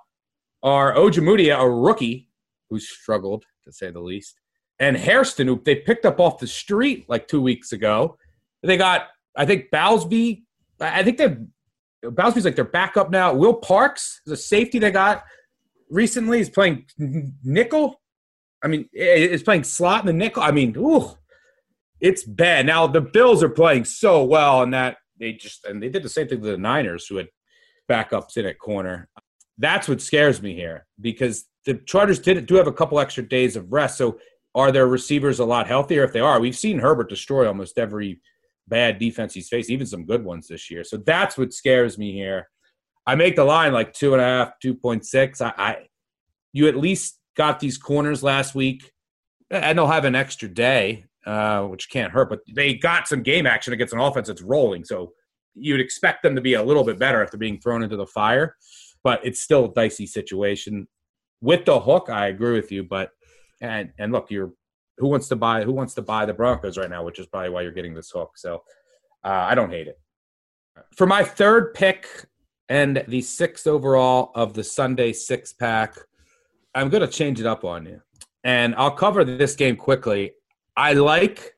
are Ojemudia, a rookie, who struggled, to say the least, and Hairston, who they picked up off the street like 2 weeks ago. They got – Bowsby's like their backup now. Will Parks is a safety they got recently. He's playing nickel. I mean, he's playing slot in the nickel. I mean, ooh, it's bad. Now, the Bills are playing so well, and that they did the same thing to the Niners, who had backups in at corner. That's what scares me here, because the Chargers do have a couple extra days of rest. So are their receivers a lot healthier? If they are, we've seen Herbert destroy almost every bad defense he's faced, even some good ones this year. So that's what scares me here. I make the line like 2.5, 2.6. You at least got these corners last week, and they'll have an extra day, which can't hurt. But they got some game action against an offense that's rolling. So you'd expect them to be a little bit better if they're being thrown into the fire. But it's still a dicey situation. With the hook, I agree with you. But and look, you're – who wants to buy the Broncos right now, which is probably why you're getting this hook. So I don't hate it. For my third pick and the 6th overall of the Sunday 6-pack, I'm going to change it up on you. And I'll cover this game quickly. I like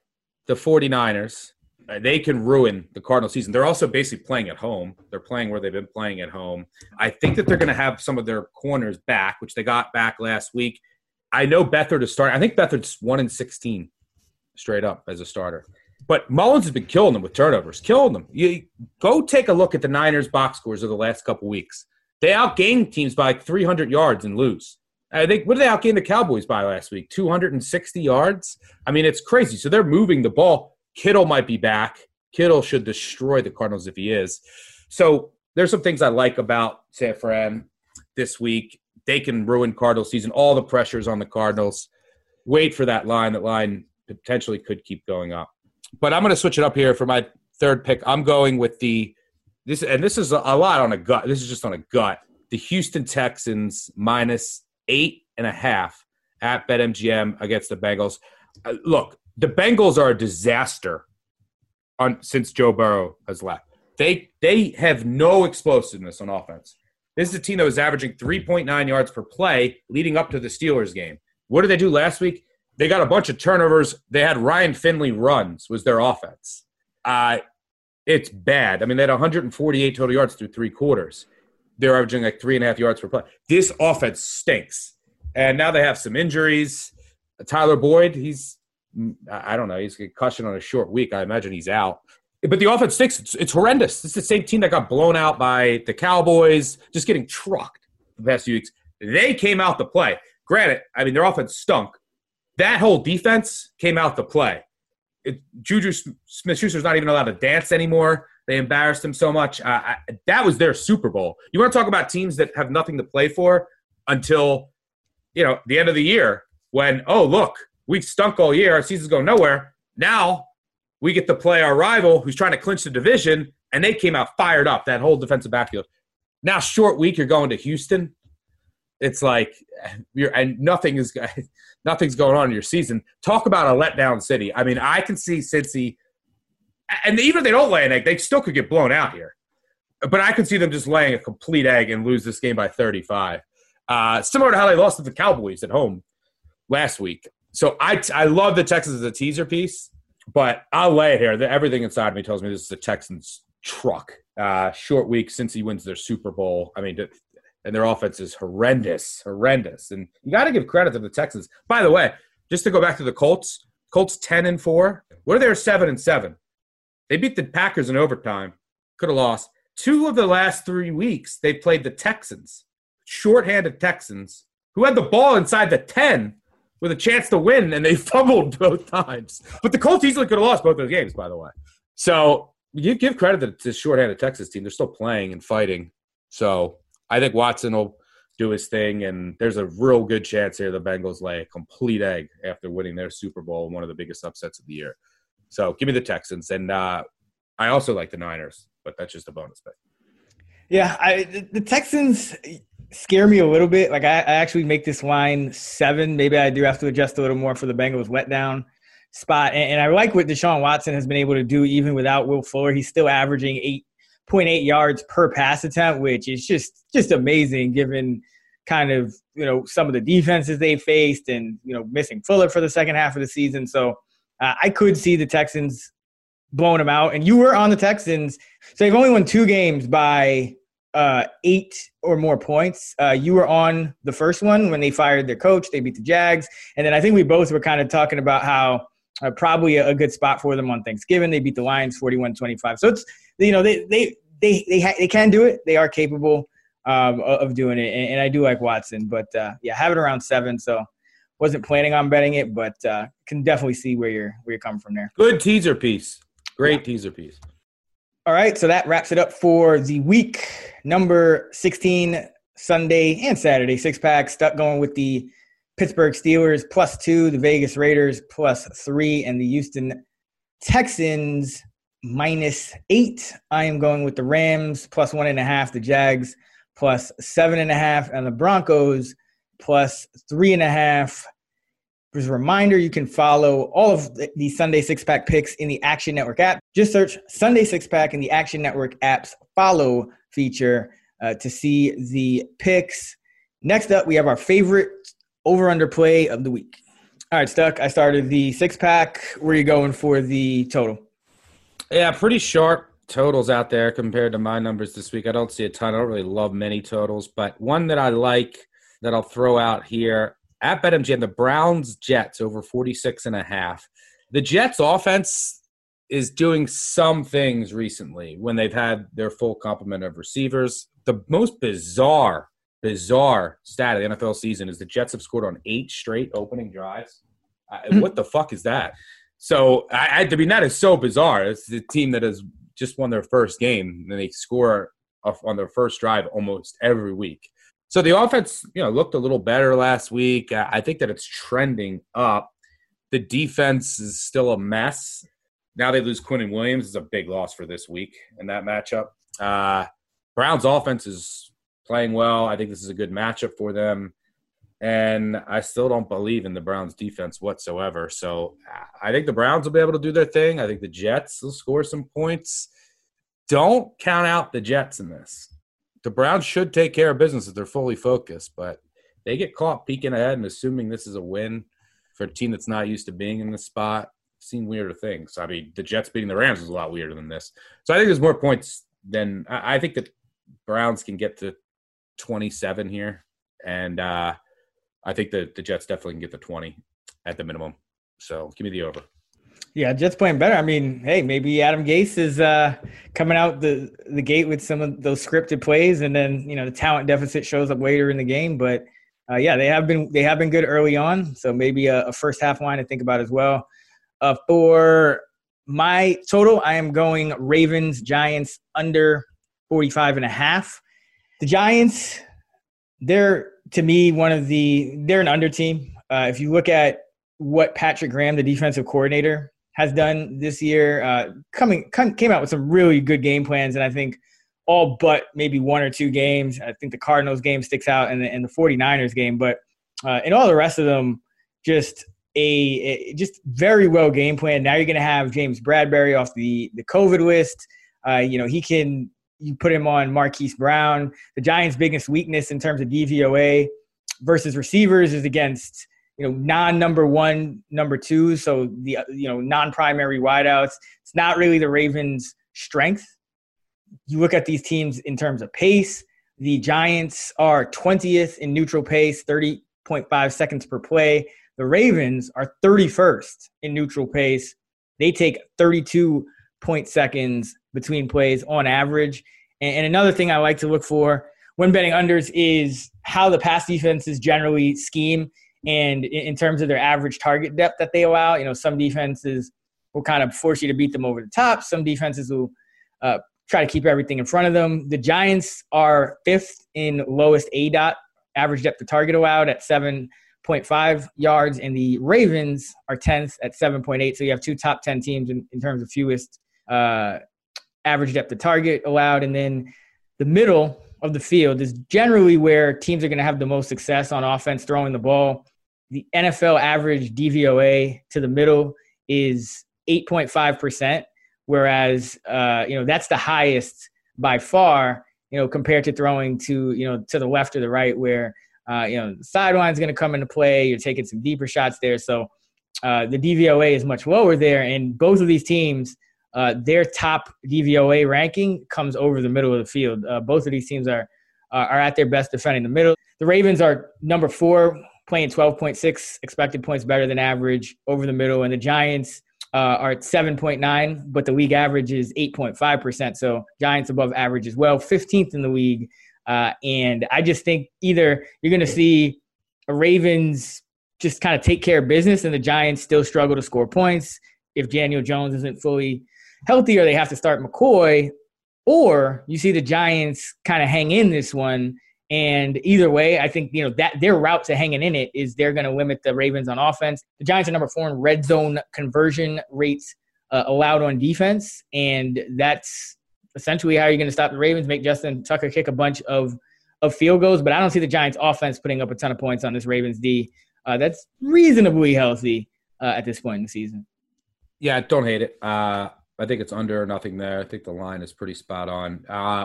the 49ers. They can ruin the Cardinal season. They're also basically playing at home. They're playing where they've been playing at home. I think that they're going to have some of their corners back, which they got back last week. I know Beathard is starting. I think Beathard's 1-16 straight up as a starter. But Mullins has been killing them with turnovers, killing them. You go take a look at the Niners box scores of the last couple weeks. They outgained teams by like 300 yards and lose. I think, what did they outgain the Cowboys by last week? 260 yards? I mean, it's crazy. So they're moving the ball. Kittle might be back. Kittle should destroy the Cardinals if he is. So there's some things I like about San Fran this week. They can ruin Cardinals season. All the pressures on the Cardinals. Wait for that line. That line potentially could keep going up. But I'm going to switch it up here for my third pick. I'm going with this is a lot on a gut. This is just on a gut. The Houston Texans minus 8.5 at BetMGM against the Bengals. Look, the Bengals are a disaster since Joe Burrow has left. They have no explosiveness on offense. This is a team that was averaging 3.9 yards per play leading up to the Steelers game. What did they do last week? They got a bunch of turnovers. They had Ryan Finley runs was their offense. It's bad. I mean, they had 148 total yards through three quarters. They're averaging like 3.5 yards per play. This offense stinks. And now they have some injuries. Tyler Boyd, I don't know. He's concussion on a short week. I imagine he's out. But the offense stinks. It's horrendous. It's the same team that got blown out by the Cowboys, just getting trucked the past few weeks. They came out to play. Granted, I mean, their offense stunk. That whole defense came out to play. Juju Smith-Schuster's not even allowed to dance anymore. They embarrassed him so much. That was their Super Bowl. You want to talk about teams that have nothing to play for until, you know, the end of the year when, oh, look, we've stunk all year. Our season's going nowhere. Now we get to play our rival who's trying to clinch the division, and they came out fired up, that whole defensive backfield. Now short week, you're going to Houston. It's like nothing's going on in your season. Talk about a letdown city. I mean, I can see Cincy – and even if they don't lay an egg, they still could get blown out here. But I could see them just laying a complete egg and lose this game by 35. Similar to how they lost to the Cowboys at home last week. So I love the Texans as a teaser piece, but I'll lay it here. Everything inside of me tells me this is the Texans' truck. Short week since he wins their Super Bowl. I mean, and their offense is horrendous. And you got to give credit to the Texans. By the way, just to go back to the Colts 10-4. What are their 7-7? They beat the Packers in overtime, could have lost. Two of the last 3 weeks, they played the Texans, shorthanded Texans, who had the ball inside the 10 with a chance to win, and they fumbled both times. But the Colts easily could have lost both those games, by the way. So you give credit to this shorthanded Texas team. They're still playing and fighting. So I think Watson will do his thing, and there's a real good chance here the Bengals lay a complete egg after winning their Super Bowl in one of the biggest upsets of the year. So give me the Texans, and I also like the Niners, but that's just a bonus bet. Yeah, the Texans scare me a little bit. Like I actually make this line 7. Maybe I do have to adjust a little more for the Bengals letdown spot. And I like what Deshaun Watson has been able to do even without Will Fuller. He's still averaging 8.8 yards per pass attempt, which is just amazing given kind of, you know, some of the defenses they faced and, you know, missing Fuller for the second half of the season. So I could see the Texans blowing them out. And you were on the Texans. So they've only won 2 games by 8 or more points. You were on the first one when they fired their coach. They beat the Jags. And then I think we both were kind of talking about how probably a good spot for them on Thanksgiving. They beat the Lions 41-25. So it's, you know, they can do it. They are capable of doing it. And I do like Watson. But, yeah, have it around 7. So wasn't planning on betting it, but can definitely see where you're coming from there. Good teaser piece. Great teaser piece. All right, so that wraps it up for the week number 16, Sunday and Saturday. 6-pack stuck going with the Pittsburgh Steelers +2, the Vegas Raiders +3, and the Houston Texans -8. I am going with the Rams +1.5, the Jags +7.5, and the Broncos +3.5. As a reminder, you can follow all of the Sunday 6-pack picks in the Action Network app. Just search Sunday 6-pack in the Action Network app's follow feature to see the picks. Next up, we have our favorite over-under play of the week. All right, Stuck, I started the 6-pack. Where are you going for the total? Yeah, pretty sharp totals out there compared to my numbers this week. I don't see a ton. I don't really love many totals, but one that I like that I'll throw out here. At BetMGM, the Browns Jets over 46.5. The Jets offense is doing some things recently when they've had their full complement of receivers. The most bizarre stat of the NFL season is the Jets have scored on 8 straight opening drives. What the fuck is that? So, I mean, that is so bizarre. It's the team that has just won their first game, and they score on their first drive almost every week. So the offense, you know, looked a little better last week. I think that it's trending up. The defense is still a mess. Now they lose Quinnen Williams. It's a big loss for this week in that matchup. Brown's offense is playing well. I think this is a good matchup for them. And I still don't believe in the Browns' defense whatsoever. So I think the Browns will be able to do their thing. I think the Jets will score some points. Don't count out the Jets in this. The Browns should take care of business if they're fully focused, but they get caught peeking ahead and assuming this is a win for a team that's not used to being in this spot. I've seen weirder things. I mean, the Jets beating the Rams is a lot weirder than this. So I think there's more points than – I think the Browns can get to 27 here, and I think the Jets definitely can get to 20 at the minimum. So give me the over. Yeah, Jets playing better. I mean, hey, maybe Adam Gase is coming out the gate with some of those scripted plays, and then the talent deficit shows up later in the game. But yeah, they have been good early on. So maybe a first half line to think about as well. For my total, I am going Ravens Giants under 45.5. The Giants, they're to me they're an under team. If you look at what Patrick Graham, the defensive coordinator, has done this year, came out with some really good game plans, and I think all but maybe one or two games. I think the Cardinals game sticks out and the 49ers game, but in all the rest of them, just very well game planned. Now you're going to have James Bradberry off the COVID list. You put him on Marquise Brown. The Giants' biggest weakness in terms of DVOA versus receivers is against non-number one, number two, so the non-primary wideouts. It's not really the Ravens' strength. You look at these teams in terms of pace. The Giants are 20th in neutral pace, 30.5 seconds per play. The Ravens are 31st in neutral pace. They take 32 seconds between plays on average. And another thing I like to look for when betting unders is how the pass defenses generally scheme. And in terms of their average target depth that they allow, some defenses will kind of force you to beat them over the top. Some defenses will try to keep everything in front of them. The Giants are 5th in lowest ADOT, average depth of target allowed, at 7.5 yards, and the Ravens are 10th at 7.8. So you have two top 10 teams in terms of fewest average depth of target allowed. And then the middle of the field is generally where teams are going to have the most success on offense throwing the ball. The NFL average DVOA to the middle is 8.5%, whereas that's the highest by far. Compared to throwing to the left or the right, where the sideline's going to come into play. You're taking some deeper shots there, so the DVOA is much lower there. And both of these teams, their top DVOA ranking comes over the middle of the field. Both of these teams are at their best defending the middle. The Ravens are number 4. Playing 12.6 expected points better than average over the middle. And the Giants are at 7.9, but the league average is 8.5%. So Giants above average as well, 15th in the league. And I just think either you're going to see a Ravens just kind of take care of business and the Giants still struggle to score points if Daniel Jones isn't fully healthy or they have to start McCoy, or you see the Giants kind of hang in this one. And either way, I think, that their route to hanging in it is they're going to limit the Ravens on offense. The Giants are number 4 in red zone conversion rates allowed on defense. And that's essentially how you're going to stop the Ravens, make Justin Tucker kick a bunch of field goals. But I don't see the Giants offense putting up a ton of points on this Ravens D. That's reasonably healthy at this point in the season. Yeah, don't hate it. I think it's under or nothing there. I think the line is pretty spot on.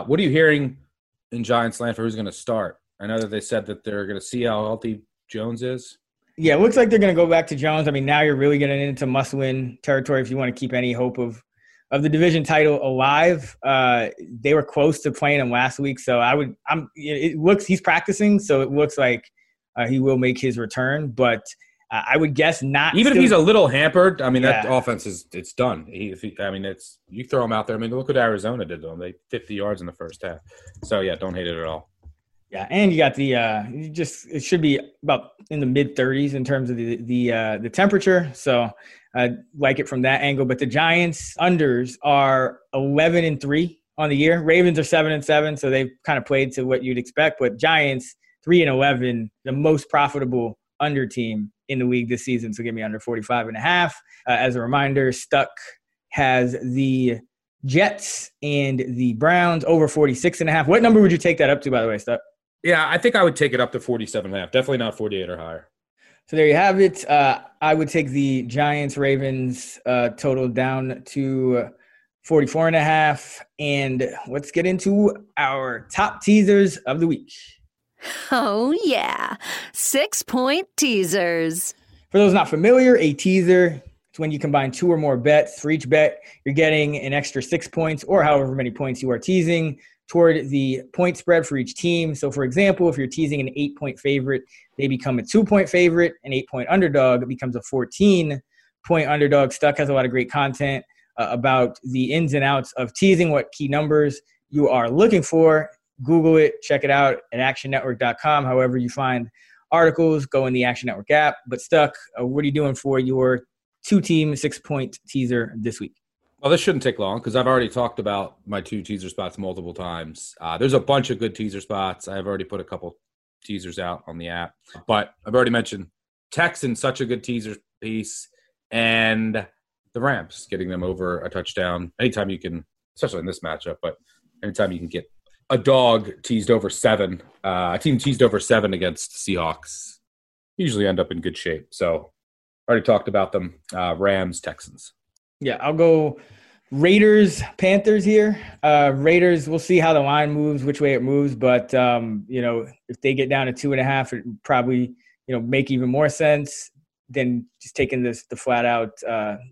What are you hearing in Giants land for who's going to start? I know that they said that they're going to see how healthy Jones is. Yeah, it looks like they're going to go back to Jones. I mean, now you're really getting into must-win territory if you want to keep any hope of the division title alive. They were close to playing him last week, so he's practicing, so it looks like he will make his return, but I would guess not. Even if he's a little hampered, I mean, yeah, that offense it's done. You throw him out there. I mean, look what Arizona did to him. They 50 yards in the first half. So, yeah, don't hate it at all. Yeah, and you got it should be about in the mid-30s in terms of the temperature. So, I like it from that angle. But the Giants unders are 11-3 on the year. Ravens are 7-7, so they've kind of played to what you'd expect. But Giants, 3-11, the most profitable under team in the league this season. So give me under 45.5. As a reminder, Stuck has the Jets and the Browns over 46.5. What number would you take that up to, by the way, Stuck? Yeah, I think I would take it up to 47.5. Definitely not 48 or higher. So there you have it. I would take the Giants-Ravens total down to 44.5. And let's get into our top teasers of the week. Oh, yeah. 6-point teasers. For those not familiar, a teaser, it's when you combine two or more bets. For each bet, you're getting an extra 6 points or however many points you are teasing toward the point spread for each team. So, for example, if you're teasing an 8-point favorite, they become a 2-point favorite. An 8-point underdog becomes a 14-point underdog. Stuck has a lot of great content about the ins and outs of teasing, what key numbers you are looking for. Google it, check it out at actionnetwork.com. However you find articles, go in the Action Network app. But Stuck, what are you doing for your two-team 6-point teaser this week? Well, this shouldn't take long because I've already talked about my two teaser spots multiple times. There's a bunch of good teaser spots. I've already put a couple teasers out on the app. But I've already mentioned Texans, such a good teaser piece, and the Rams getting them over a touchdown. Anytime you can, especially in this matchup, but anytime you can get a dog teased over seven, a team teased over seven against Seahawks, usually end up in good shape. So already talked about them, Rams, Texans. Yeah, I'll go Raiders, Panthers here. Raiders, we'll see how the line moves, which way it moves. But, you know, if they get down to 2.5, it probably, you know, make even more sense than just taking this the flat out,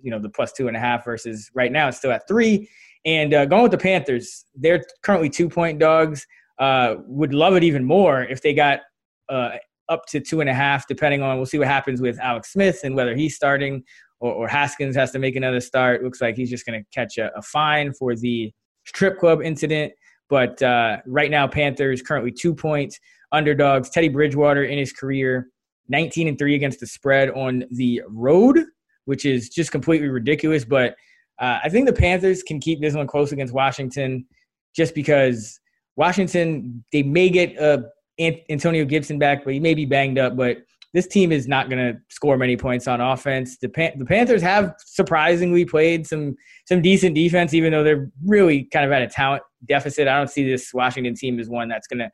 you know, the plus 2.5 versus right now it's still at 3. And going with the Panthers, they're currently 2-point dogs. Would love it even more if they got up to 2.5, depending on, we'll see what happens with Alex Smith and whether he's starting or Haskins has to make another start. Looks like he's just going to catch a fine for the strip club incident. But right now, Panthers currently 2-point underdogs. Teddy Bridgewater in his career, 19-3 against the spread on the road, which is just completely ridiculous. But I think the Panthers can keep this one close against Washington just because Washington, they may get Antonio Gibson back, but he may be banged up. But this team is not going to score many points on offense. The Panthers have surprisingly played some decent defense, even though they're really kind of at a talent deficit. I don't see this Washington team as one that's going to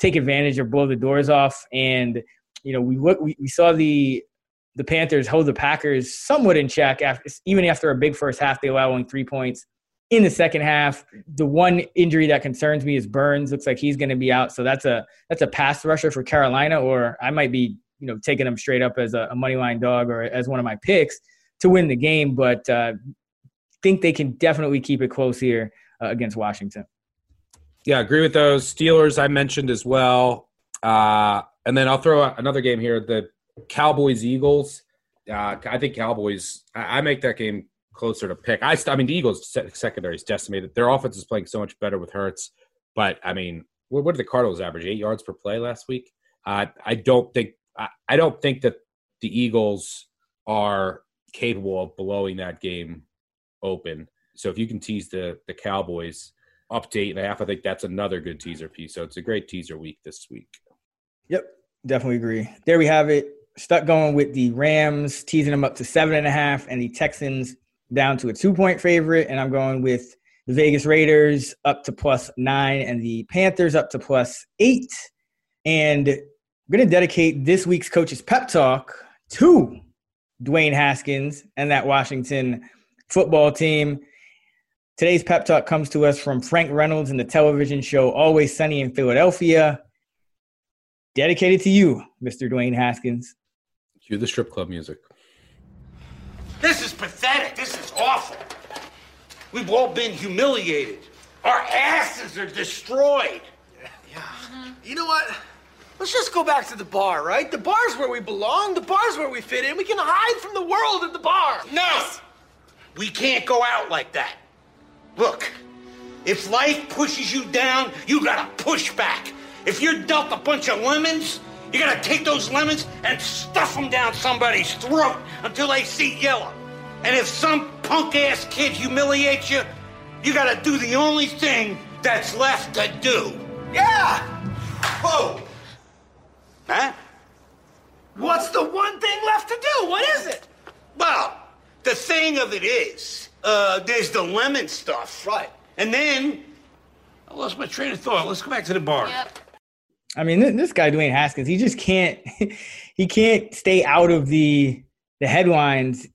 take advantage or blow the doors off. And, you know, we saw the Panthers hold the Packers somewhat in check even after a big first half. They allow only 3 points in the second half. The one injury that concerns me is Burns. Looks like he's going to be out. So that's a pass rusher for Carolina, or I might be, you know, taking them straight up as a money line dog or as one of my picks to win the game. But think they can definitely keep it close here against Washington. Yeah, I agree with those. Steelers I mentioned as well. And then I'll throw out another game here, the Cowboys-Eagles. I think Cowboys – I make that game closer to pick. I mean, the Eagles' secondary is decimated. Their offense is playing so much better with Hurts. But, I mean, what did the Cardinals average, 8 yards per play last week? I don't think that the Eagles are capable of blowing that game open. So if you can tease the Cowboys up to 8.5, I think that's another good teaser piece. So it's a great teaser week this week. Yep, definitely agree. There we have it. Stuck going with the Rams, teasing them up to 7.5, and the Texans down to a 2-point favorite. And I'm going with the Vegas Raiders up to plus 9 and the Panthers up to plus 8. And I'm going to dedicate this week's coach's pep talk to Dwayne Haskins and that Washington football team. Today's pep talk comes to us from Frank Reynolds in the television show Always Sunny in Philadelphia. Dedicated to you, Mr. Dwayne Haskins. Cue the strip club music. This is pathetic. This is awful. We've all been humiliated. Our asses are destroyed. Yeah. Mm-hmm. You know what? Let's just go back to the bar, right? The bar's where we belong. The bar's where we fit in. We can hide from the world at the bar. No! We can't go out like that. Look, if life pushes you down, you gotta push back. If you're dealt a bunch of lemons, you gotta take those lemons and stuff them down somebody's throat until they see yellow. And if some punk-ass kid humiliates you, you gotta do the only thing that's left to do. Yeah! Whoa! Huh? What's the one thing left to do? What is it? Well, the thing of it is, there's the lemon stuff. Right. And then, I lost my train of thought. Let's go back to the bar. Yep. I mean, this guy, Dwayne Haskins, he just can't stay out of the headlines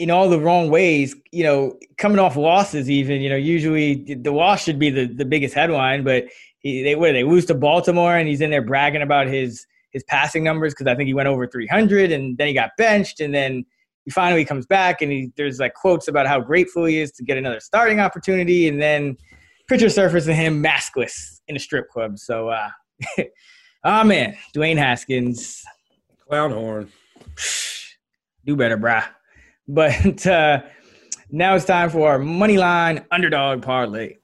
in all the wrong ways, you know, coming off losses even, you know, usually the loss should be the biggest headline, but they lose to Baltimore and he's in there bragging about his passing numbers because I think he went over 300 and then he got benched and then he finally comes back and there's like quotes about how grateful he is to get another starting opportunity and then picture surface of him maskless in a strip club. So, oh man, Dwayne Haskins. Clown horn. Do better, brah. But now it's time for our Moneyline Underdog Parlay.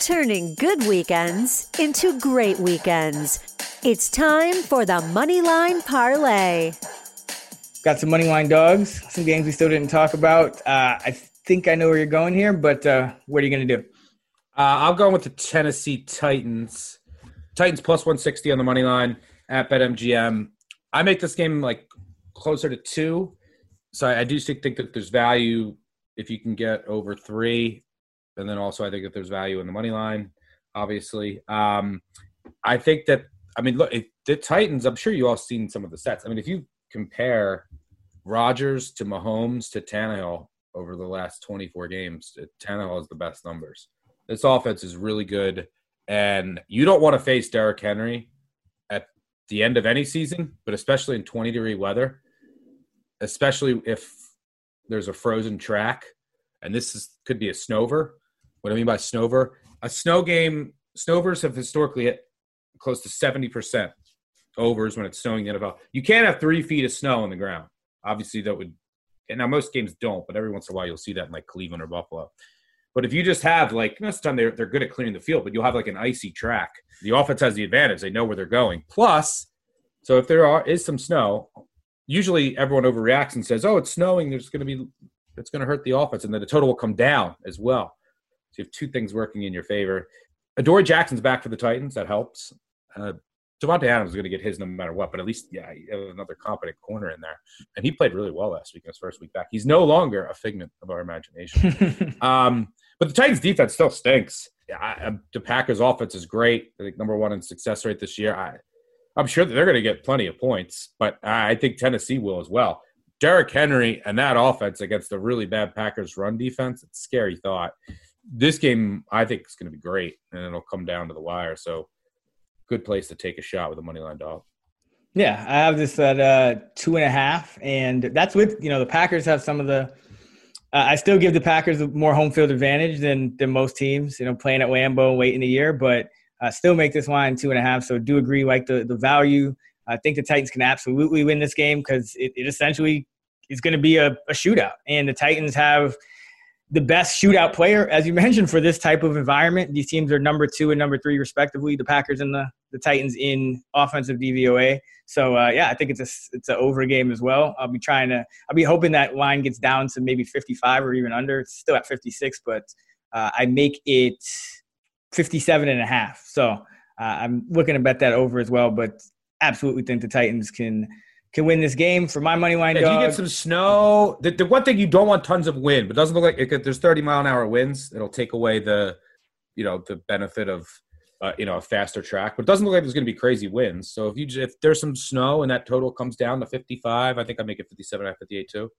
Turning good weekends into great weekends. It's time for the Moneyline Parlay. Got some Moneyline dogs, some games we still didn't talk about. I think I know where you're going here, but what are you going to do? I'll go with the Tennessee Titans. Titans plus 160 on the money line at BetMGM. I make this game like closer to 2, so I do think that there's value if you can get over 3. And then also I think that there's value in the money line, obviously. I think that, I mean, look, the Titans, I'm sure you all seen some of the stats. I mean, if you compare Rodgers to Mahomes to Tannehill over the last 24 games, Tannehill has the best numbers. This offense is really good, and you don't want to face Derrick Henry at the end of any season, but especially in 20-degree weather, especially if there's a frozen track. And could be a snowver. What do I mean by snowver? A snow game, snowvers have historically hit close to 70% overs when it's snowing in the NFL. You can't have 3 feet of snow on the ground. Obviously, that would – and now most games don't, but every once in a while you'll see that in, like, Cleveland or Buffalo. But if you just have, like – most of the time they're good at cleaning the field, but you'll have, like, an icy track. The offense has the advantage. They know where they're going. Plus, so if there is some snow, usually everyone overreacts and says, oh, it's snowing, there's going to be – it's going to hurt the offense, and then the total will come down as well. So you have two things working in your favor. Adoree Jackson's back for the Titans. That helps. Devontae Adams is going to get his no matter what, but at least, yeah, he has another competent corner in there. And he played really well last week in his first week back. He's no longer a figment of our imagination. But the Titans' defense still stinks. Yeah, the Packers' offense is great. I think number 1 in success rate this year. I'm sure that they're going to get plenty of points, but I think Tennessee will as well. Derrick Henry and that offense against the really bad Packers run defense, it's a scary thought. This game, I think, is going to be great, and it'll come down to the wire. So, good place to take a shot with a moneyline dog. Yeah, I have this at 2.5, and that's with, you know, the Packers have some of the I still give the Packers more home field advantage than most teams, you know, playing at Lambeau late in the year, but still make this line 2.5. So, do agree, like, the value. I think the Titans can absolutely win this game because it essentially is going to be a shootout. And the Titans have the best shootout player, as you mentioned, for this type of environment. These teams are number 2 and number 3, respectively, the Packers and the Titans in offensive DVOA. So, yeah, I think it's an over game as well. I'll be hoping that line gets down to maybe 55 or even under. It's still at 56, but I make it 57.5. So I'm looking to bet that over as well, but – absolutely think the Titans can win this game. For my money line, dog. If you get some snow, the one thing you don't want tons of wind, but it doesn't look like it, there's 30-mile-an-hour winds. It'll take away the benefit of a faster track. But it doesn't look like there's going to be crazy winds. So if there's some snow and that total comes down to 55, I think I make it 57 at 58 too.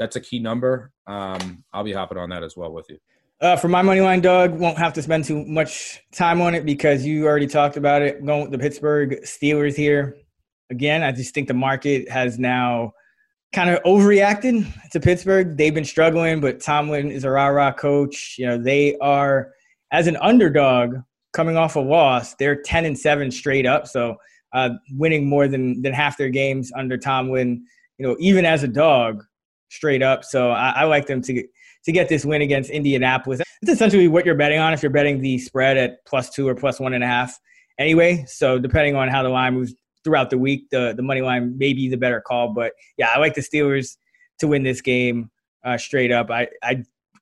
That's a key number. I'll be hopping on that as well with you. For my money line, Doug, won't have to spend too much time on it because you already talked about it. Going with the Pittsburgh Steelers here. Again, I just think the market has now kind of overreacted to Pittsburgh. They've been struggling, but Tomlin is a rah-rah coach. You know, they are, as an underdog coming off a loss, they're 10-7 straight up. So winning more than half their games under Tomlin, you know, even as a dog straight up. So I like them to get this win against Indianapolis. That's essentially what you're betting on if you're betting the spread at +2 or +1.5 anyway. So depending on how the line moves throughout the week, the money line may be the better call. But, yeah, I like the Steelers to win this game straight up. I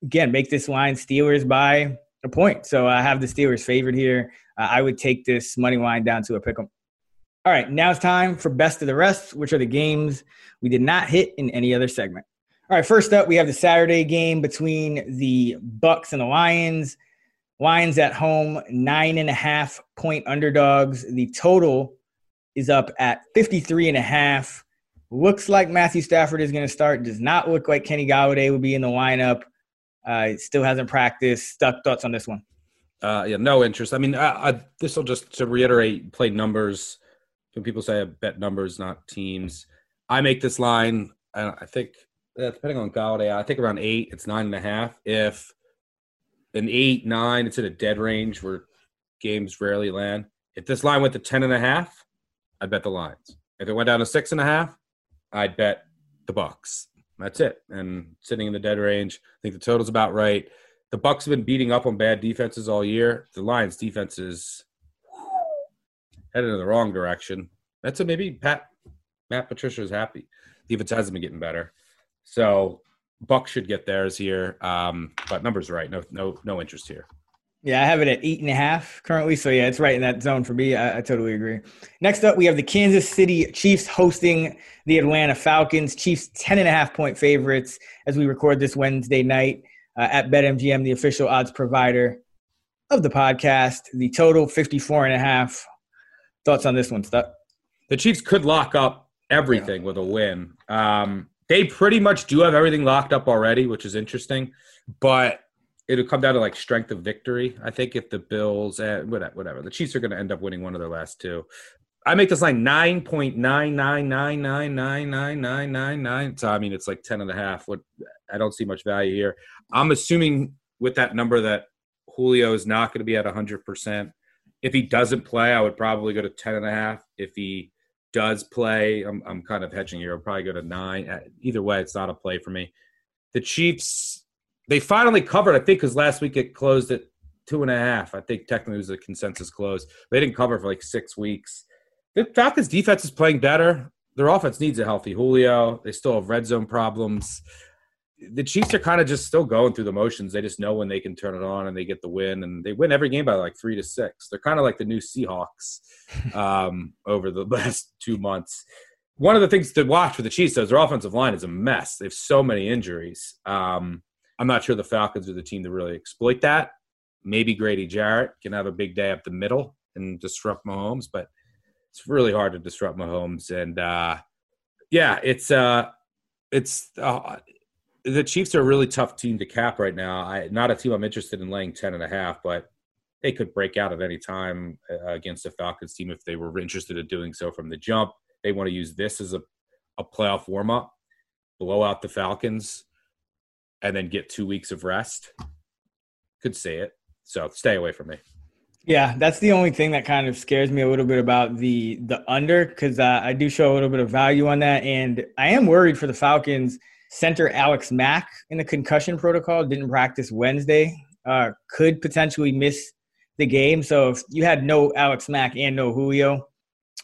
again, make this line Steelers by a point. So I have the Steelers favored here. I would take this money line down to a pick 'em. All right, now it's time for Best of the Rest, which are the games we did not hit in any other segment. All right, first up, we have the Saturday game between the Bucks and the Lions. Lions at home, 9.5-point underdogs. The total is up at 53.5. Looks like Matthew Stafford is going to start. Does not look like Kenny Galladay would be in the lineup. Still hasn't practiced. Stuck, thoughts on this one? Yeah, no interest. I mean, this will just to reiterate, play numbers. When people say I bet numbers, not teams, I make this line. I think depending on Galladay, I think around 8. It's 9.5. If an 8, 9, it's in a dead range where games rarely land. If this line went to 10.5, I'd bet the Lions. If it went down to 6.5, I'd bet the Bucks. That's it. And sitting in the dead range, I think the total's about right. The Bucks have been beating up on bad defenses all year. The Lions' defense is headed in the wrong direction. That's a maybe Matt Patricia is happy. Defense hasn't been getting better. So Bucks should get theirs here. But numbers right. No interest here. Yeah, I have it at 8.5 currently. So, yeah, it's right in that zone for me. I totally agree. Next up, we have the Kansas City Chiefs hosting the Atlanta Falcons. Chiefs 10.5-point favorites as we record this Wednesday night at BetMGM, the official odds provider of the podcast. The total, 54.5. Thoughts on this one, Stuck? The Chiefs could lock up everything with a win. They pretty much do have everything locked up already, which is interesting. But it'll come down to, like, strength of victory. I think if the Bills and whatever, the Chiefs are going to end up winning one of their last two. I make this line 9.99999999. So, I mean, it's like 10.5. I don't see much value here. I'm assuming with that number that Julio is not going to be at 100%. If he doesn't play, I would probably go to 10.5. If he does play, I'm kind of hedging here. I'll probably go to 9. Either way, it's not a play for me. The Chiefs, they finally covered, I think, because last week it closed at 2.5. I think technically it was a consensus close. They didn't cover for like 6 weeks. The Falcons' defense is playing better. Their offense needs a healthy Julio. They still have red zone problems. The Chiefs are kind of just still going through the motions. They just know when they can turn it on and they get the win. And they win every game by like 3-6. They're kind of like the new Seahawks over the last 2 months. One of the things to watch for the Chiefs, though, is their offensive line is a mess. They have so many injuries. I'm not sure the Falcons are the team to really exploit that. Maybe Grady Jarrett can have a big day up the middle and disrupt Mahomes, but it's really hard to disrupt Mahomes. And, the Chiefs are a really tough team to cap right now. Not a team I'm interested in laying 10.5, but they could break out at any time against the Falcons team if they were interested in doing so from the jump. They want to use this as a playoff warm-up, blow out the Falcons, and then get 2 weeks of rest. Could see it. So stay away from me. Yeah, that's the only thing that kind of scares me a little bit about the under, because I do show a little bit of value on that. And I am worried for the Falcons. Center Alex Mack in the concussion protocol didn't practice Wednesday. Could potentially miss the game. So if you had no Alex Mack and no Julio,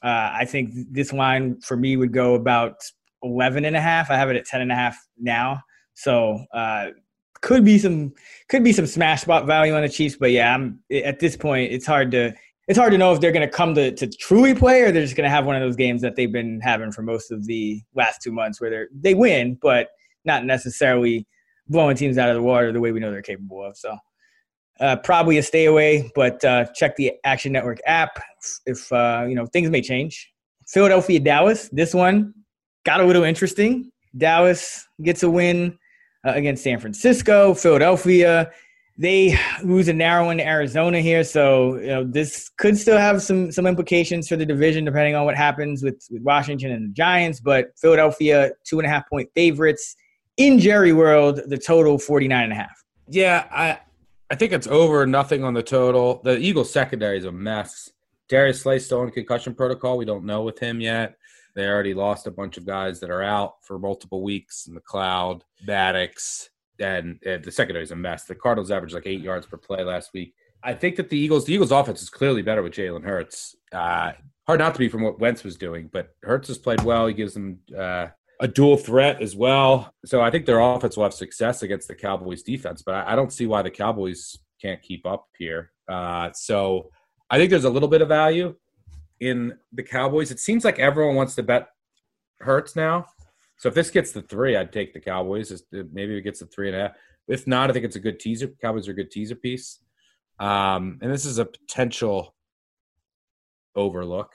I think this line for me would go about 11.5. I have it at 10.5 now. So could be some smash spot value on the Chiefs, but yeah, at this point it's hard to know if they're going to come to truly play or they're just going to have one of those games that they've been having for most of the last 2 months where they win, but not necessarily blowing teams out of the water the way we know they're capable of. So probably a stay away, but check the Action Network app if things may change. Philadelphia, Dallas. This one got a little interesting. Dallas gets a win against San Francisco. Philadelphia, they lose a narrow one to Arizona here. So, this could still have some implications for the division depending on what happens with Washington and the Giants. But Philadelphia, 2.5-point favorites in Jerry World, the total 49.5. Yeah, I think it's over, nothing on the total. The Eagles secondary is a mess. Darius Slay still in concussion protocol. We don't know with him yet. They already lost a bunch of guys that are out for multiple weeks, McLeod, Maddox, and the secondary is a mess. The Cardinals averaged like 8 yards per play last week. I think that the Eagles' offense is clearly better with Jalen Hurts. Hard not to be from what Wentz was doing, but Hurts has played well. He gives them a dual threat as well. So I think their offense will have success against the Cowboys' defense, but I don't see why the Cowboys can't keep up here. So I think there's a little bit of value in the Cowboys. It seems like everyone wants to bet Hurts now. So if this gets the 3, I'd take the Cowboys. Maybe it gets the 3.5. If not, I think it's a good teaser. Cowboys are a good teaser piece. And this is a potential overlook.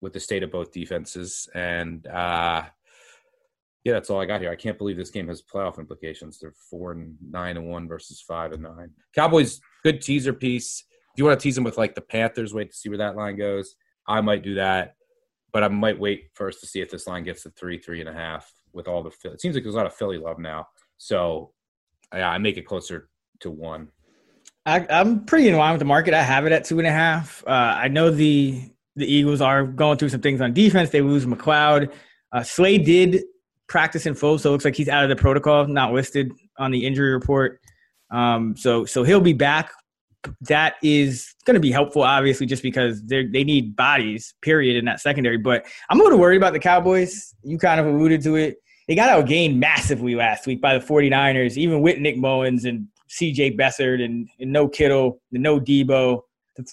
with the state of both defenses. And yeah, that's all I got here. I can't believe this game has playoff implications. They're 4-9-1 versus 5-9. Cowboys, good teaser piece. If you want to tease them with like the Panthers, wait to see where that line goes. I might do that, but I might wait first to see if this line gets to 3, 3.5 with all the Philly. It seems like there's a lot of Philly love now. So yeah, I make it closer to 1. I'm pretty in line with the market. I have it at 2.5. I know the Eagles are going through some things on defense. They lose McLeod. Slay did practice in full, so it looks like he's out of the protocol, not listed on the injury report. So he'll be back. That is going to be helpful, obviously, just because they need bodies, period, in that secondary. But I'm a little worried about the Cowboys. You kind of alluded to it. They got outgained massively last week by the 49ers, even with Nick Mullins and C.J. Beathard and no Kittle, and no Debo.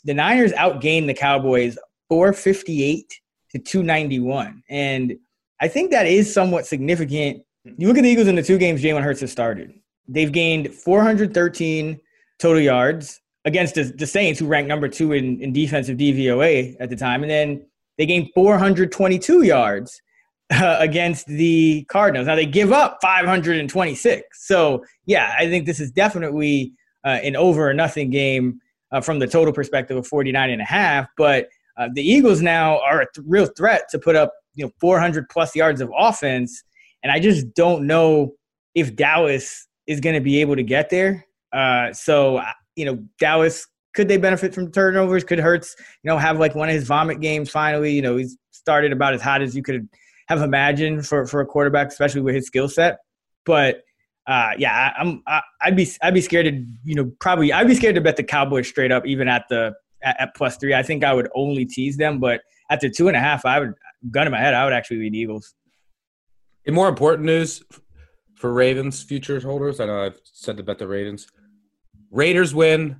The Niners outgained the Cowboys 458 to 291. And I think that is somewhat significant. You look at the Eagles in the 2 games Jalen Hurts has started. They've gained 413 total yards against the Saints, who ranked number 2 in defensive DVOA at the time. And then they gained 422 yards against the Cardinals. Now they give up 526. So yeah, I think this is definitely an over or nothing game from the total perspective of 49.5. But the Eagles now are a real threat to put up 400 plus yards of offense. And I just don't know if Dallas is going to be able to get there. Dallas, could they benefit from turnovers? Could Hurts, have like one of his vomit games finally? He's started about as hot as you could have imagined for a quarterback, especially with his skill set. But I'd be scared to I'd be scared to bet the Cowboys straight up, even at +3. I think I would only tease them, but at the 2.5, I would, gun in my head, I would actually lead Eagles. In more important news for Ravens futures holders, I know I've said to bet the Ravens. Raiders win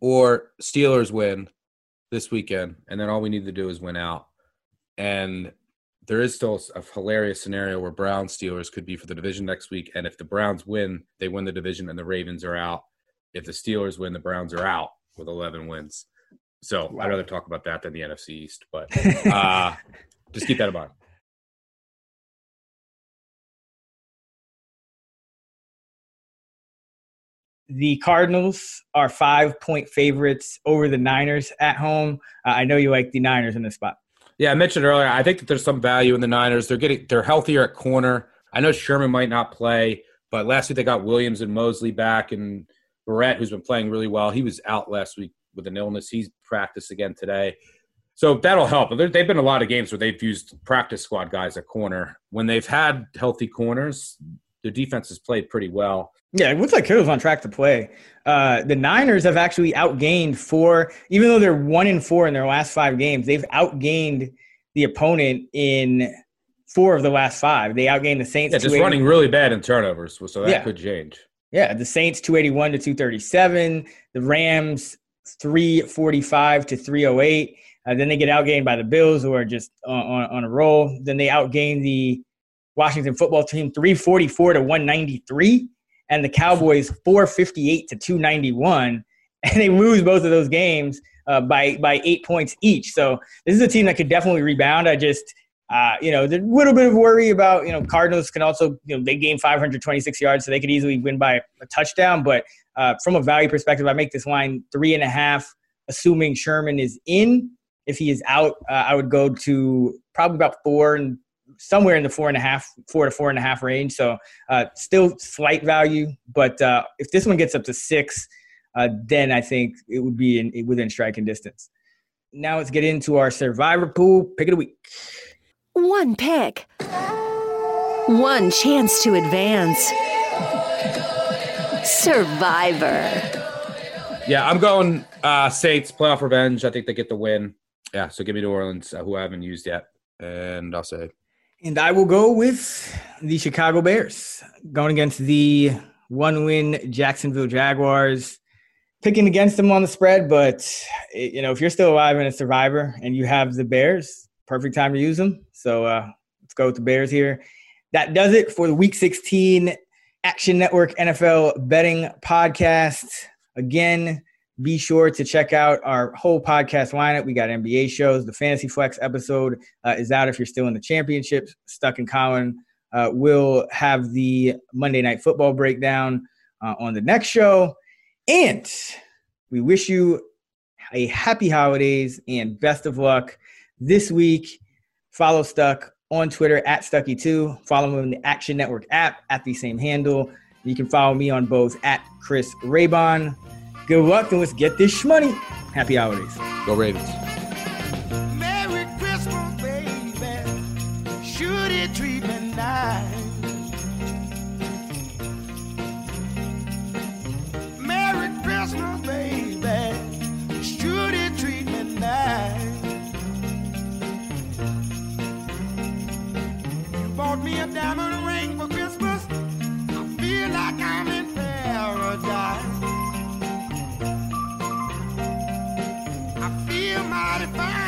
or Steelers win this weekend, and then all we need to do is win out. And there is still a hilarious scenario where Browns-Steelers could be for the division next week, and if the Browns win, they win the division and the Ravens are out. If the Steelers win, the Browns are out with 11 wins. So wow. I'd rather talk about that than the NFC East, but just keep that in mind. The Cardinals are 5-point favorites over the Niners at home. I know you like the Niners in this spot. Yeah, I mentioned earlier, I think that there's some value in the Niners. They're healthier at corner. I know Sherman might not play, but last week they got Williams and Mosley back, and Barrett, who's been playing really well, he was out last week with an illness. He's practiced again today. So that'll help. They've been a lot of games where they've used practice squad guys at corner. When they've had healthy corners, their defense has played pretty well. Yeah, it looks like Kittle's on track to play. The Niners have actually outgained 4, even though they're 1-4 in their last 5 games, they've outgained the opponent in 4 of the last 5. They outgained the Saints. Yeah, just running really bad in turnovers, so that could change. Yeah, the Saints 281 to 237, the Rams 345 to 308. Then they get outgained by the Bills, who are just on a roll. Then they outgained the Washington Football Team 344 to 193. And the Cowboys 458 to 291, and they lose both of those games by 8 points each. So this is a team that could definitely rebound. I just, there's a little bit of worry about, Cardinals can also, they gain 526 yards, so they could easily win by a touchdown. But from a value perspective, I make this line 3.5, assuming Sherman is in. If he is out, I would go to probably about 4 and somewhere in the 4 to 4.5 range. So still slight value, but if this one gets up to 6, then I think it would be within striking distance. Now let's get into our survivor pool. Pick of the week. One pick. One chance to advance. Survivor. Yeah, I'm going Saints, playoff revenge. I think they get the win. Yeah, so give me New Orleans, who I haven't used yet. And I'll say. And I will go with the Chicago Bears, going against the 1-win Jacksonville Jaguars, picking against them on the spread. But, if you're still alive and a survivor and you have the Bears, perfect time to use them. So let's go with the Bears here. That does it for the Week 16 Action Network NFL Betting Podcast. Again, Be sure to check out our whole podcast lineup. We got NBA shows. The Fantasy Flex episode is out if you're still in the championships. Stuck and Colin will have the Monday Night Football breakdown on the next show. And we wish you a happy holidays and best of luck this week. Follow Stuck on Twitter at Stucky2. Follow him on the Action Network app at the same handle. You can follow me on both at Chris Raybon. Good luck, and let's get this shmoney. Happy holidays. Go Ravens. Merry Christmas, baby. Should it treat me nice? Merry Christmas, baby. Should it treat me nice? You bought me a diamond ring for Christmas. I feel like I'm in paradise. Mighty fine.